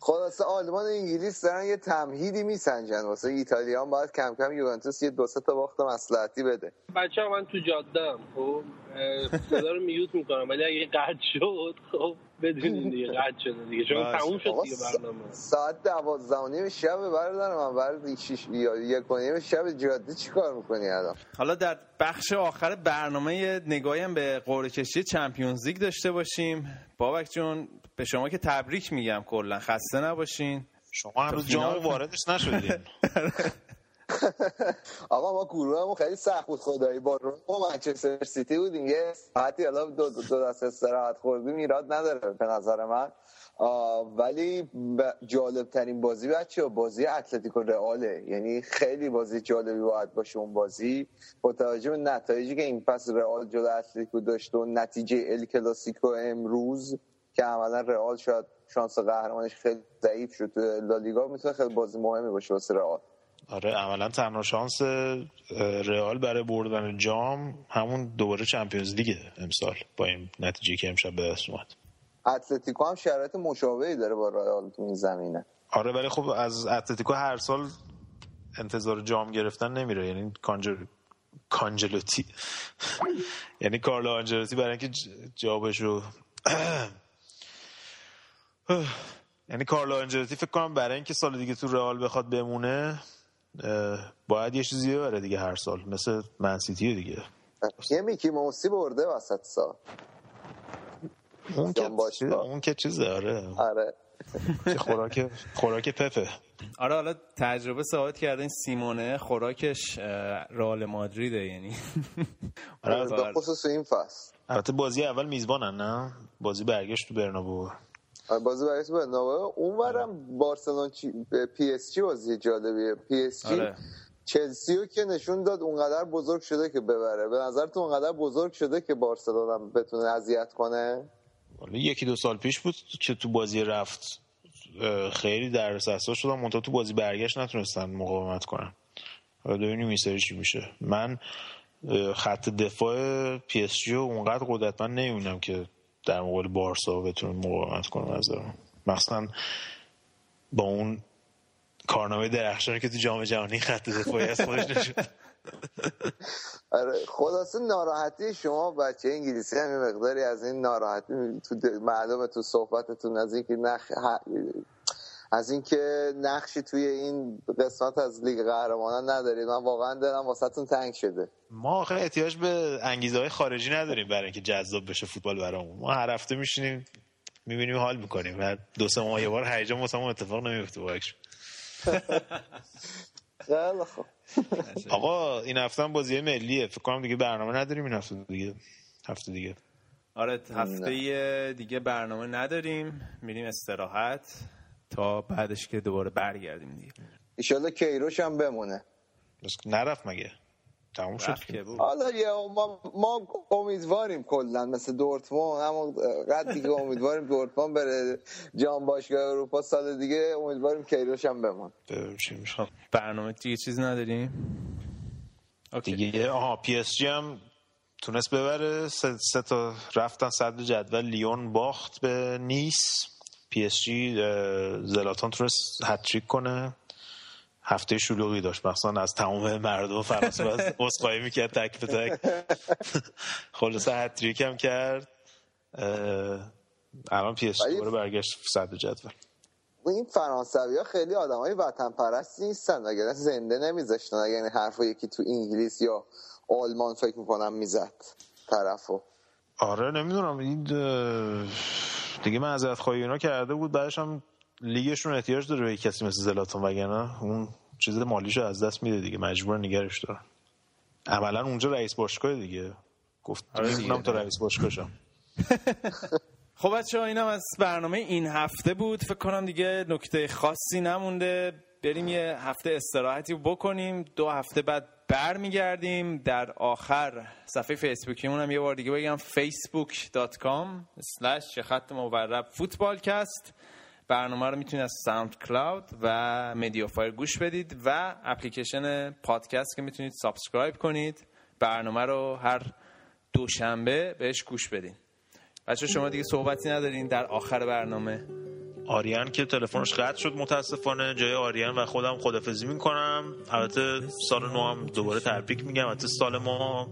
خلاص آلمان و انگلیس دارن یه تمهیدی میسنجن واسه ایتالیا، هم باید کم کم یوونتوس یه 2-3 تا باخت مصلحتی بده. بچه‌ها من تو جاده‌ام، خب صدا رو میوت میکنم ولی اگه قطع شد خب بدونین دیگه قطع شده دیگه، چون تموم شد دیگه برنامه. ساعت 12:30 شب برادر من برای 1 شب جاده چیکار میکنی آدم؟ حالا در بخش آخر برنامه نگاهیم به قرعه کشی چمپیونز لیگ داشته باشیم. بابک جون به شما که تبریک میگم، کلا خسته نباشین، شما هنوز جام واردش نشدین. آقا ما گروهمون خیلی سخت بود خدایی، با منچستر سیتی بودیم یه ساعتی، حالا دو دست استراحت خوردیم ایراد نداره به نظر من. ولی جالب ترین بازی بچه‌ها بازی اتلتیکو رئاله، یعنی خیلی بازی جالبی باید باشه اون بازی با توجه به نتایجی که این پس رئال جلو اتلتیکو داشت و نتیجه ال کلاسیکو امروز که عملاً رئال شاید شانس قهرمانیش خیلی ضعیف شد تو لالیگا، میتونه خیلی بازی مهمی باشه واسه رئال. آره عملاً تنها شانس رئال برای بردن جام همون دوباره چمپیونز لیگه امسال با این نتیجه که امشب به دست اومد. اتلتیکو هم شرایط مشابهی داره با رئال تو این زمینه. آره ولی خب از اتلتیکو هر سال انتظار جام گرفتن نمیره، یعنی کانجلوتی یعنی کارلو آنجلوتی برای اینکه جوابش رو یعنی کارلو آنجلوتی فکر کنم برای اینکه سال دیگه تو رئال بخواد بمونه باید یه چیزی ببره دیگه هر سال، مثل من سیتی دیگه. یه میکی موسی برده وسط سال اون که چیزه. آره خوراک پپه. آره حالا تجربه ثابت کرده این سیمونه خوراکش رئال مادریده، یعنی در خصوص این فصل. البته بازی اول میزبانن، نه بازی برگشت تو برنابو. بازی برگشت تو برنابو. اونورم بارسلون پی اس جی بازی جالبیه. پی اس جی چلسیو که نشون داد اونقدر بزرگ شده که ببره. به نظرتون اونقدر بزرگ شده که بارسلون هم بتونه اذیت کنه؟ ولی یکی دو سال پیش بود که تو بازی رفت خیلی درسسا شدن، منتها تو بازی برگشت نتونستن مقاومت کنن. حالا ببینیم این سری چی میشه. من خط دفاع پی اس جی رو اونقدر قدرتمند نمیبینم که در مقابل بارسا بتونه مقاومت کنه، از نظر من مثلا با اون کارنامه درخشانی که تو جام جهانی خط دفاعی از خودش نشد. خلاصه ناراحتی شما بچه انگلیسی هم یه مقداری از این ناراحتی تو معلومه تو صحبتتون از اینکه نقشی توی این قسمت از لیگ قهرمانان ندارید. من واقعا دلم واسهتون تنگ شده. ما آخه احتیاج به انگیزه‌های خارجی نداریم برای اینکه جذاب بشه فوتبال برامون. ما هر هفته میشینیم میبینیم حال میکنیم و دو سه ماه یه بار هیجان واسمون اتفاق نمیفته واقعا. آقا این هفته هم بازی ملیه، فکر کنم دیگه برنامه نداریم این هفته دیگه. آره هفته دیگه برنامه نداریم، میریم استراحت تا بعدش که دوباره برگردیم دیگه. ان شاءالله کیروش هم بمونه. نرفت مگه؟ تموم شد. حالا ما امیدواریم کلا مثل دورتموند، اما قد دیگه امیدواریم دورتموند بره جام باشگاه اروپا سال دیگه. امیدواریم کیروش هم بمونه. برنامه دیگه چیز نداریم دیگه. آها پی اس جی هم تونست ببره، سه تا رفتن صدر جدول. لیون باخت به نیس. پی اس جی زلاتان تونست هتریک کنه، هفته شلوغی داشت مثلا از تمام مردم فرانسه عذرخواهی میکرد تک به تک. خلاصه هتریک هم کرد. الان پی اس جی برگشت صدر جدول. این فرانسوی‌ها خیلی آدمای وطن پرست نیستن، اگر زنده نمیذاشتن، اگر این حرفو یکی تو انگلیس یا آلمان فکر میکنم میزد طرفو. آره نمیدونم دیگه معذرت‌خواهی اونا کرده بود، بعدش هم لیگشون احتیاج داره به کسی مثل زلاتان، وگرنه اون چیز مالیشو از دست میده دیگه، مجبور نگرش داره. عملا اونجا رئیس باشگاه دیگه گفت منم تو رئیس باشگاهشم. خب بچه‌ها اینم از برنامه این هفته بود. فکر کنم دیگه نکته خاصی نمونده، بریم یه هفته استراحتی بکنیم. دو هفته بعد برمیگردیم. در آخر صفحه فیسبوکیمون هم یه بار دیگه بگم facebook.com/footballcast. برنامه رو میتونید از ساوند کلاود و مدیا فایر گوش بدید و اپلیکیشن پادکست که میتونید سابسکرایب کنید. برنامه رو هر دوشنبه بهش گوش بدین. بچه شما دیگه صحبتی ندارین در آخر برنامه؟ آریان که تلفنش قطع شد متاسفانه، جای آریان و خودم خدافظی میکنم. البته سال نو هم دوباره تبریک میگم. البته سال ما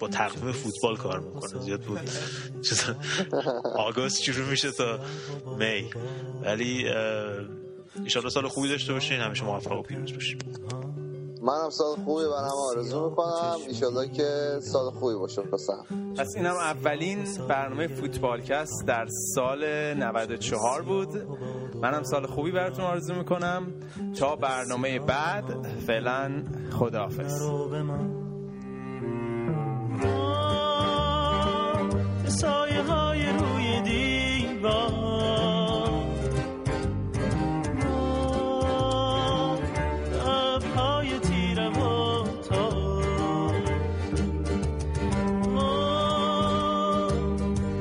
با تقویم فوتبال کار میکنه، زیاد بود آگوست شروع میشه تا می، ولی ان شاءالله سال خوبی داشته باشین، همیشه موفق و پیروز باشین. من هم سال خوبی برام آرزو میکنم، ان شاءالله که سال خوبی باشه. پس اینم اولین برنامه فوتبالکست در سال 94 بود. منم سال خوبی براتون آرزو میکنم. تا برنامه بعد فعلا خداحافظ. سایه های روی دیوار، ابرهای تیره و تار،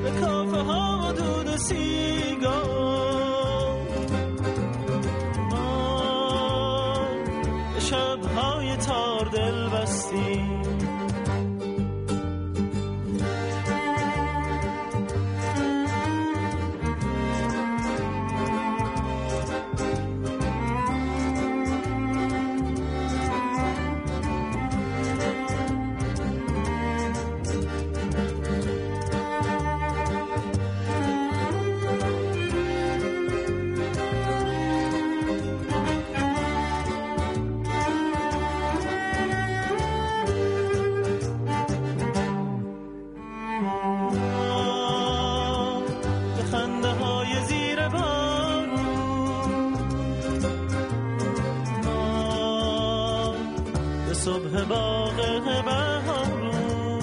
به کافه ها و دود و سیر. کار دل بستی. صبح باغ بهارون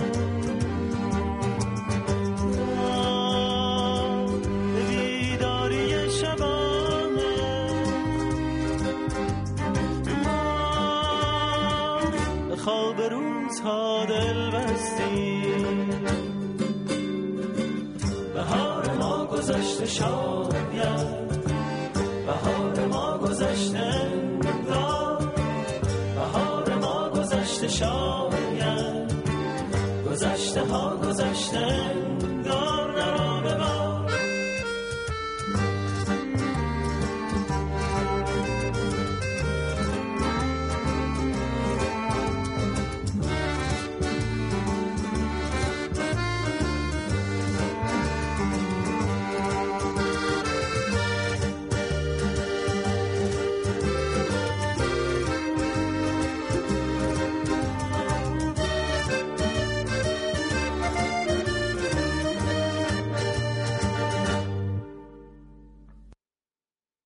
بیداری شبانه خواب روزها دل بستی. بهار ما گذشته شاید، بهار ما گذشته شاید، گذشته ها گذشته.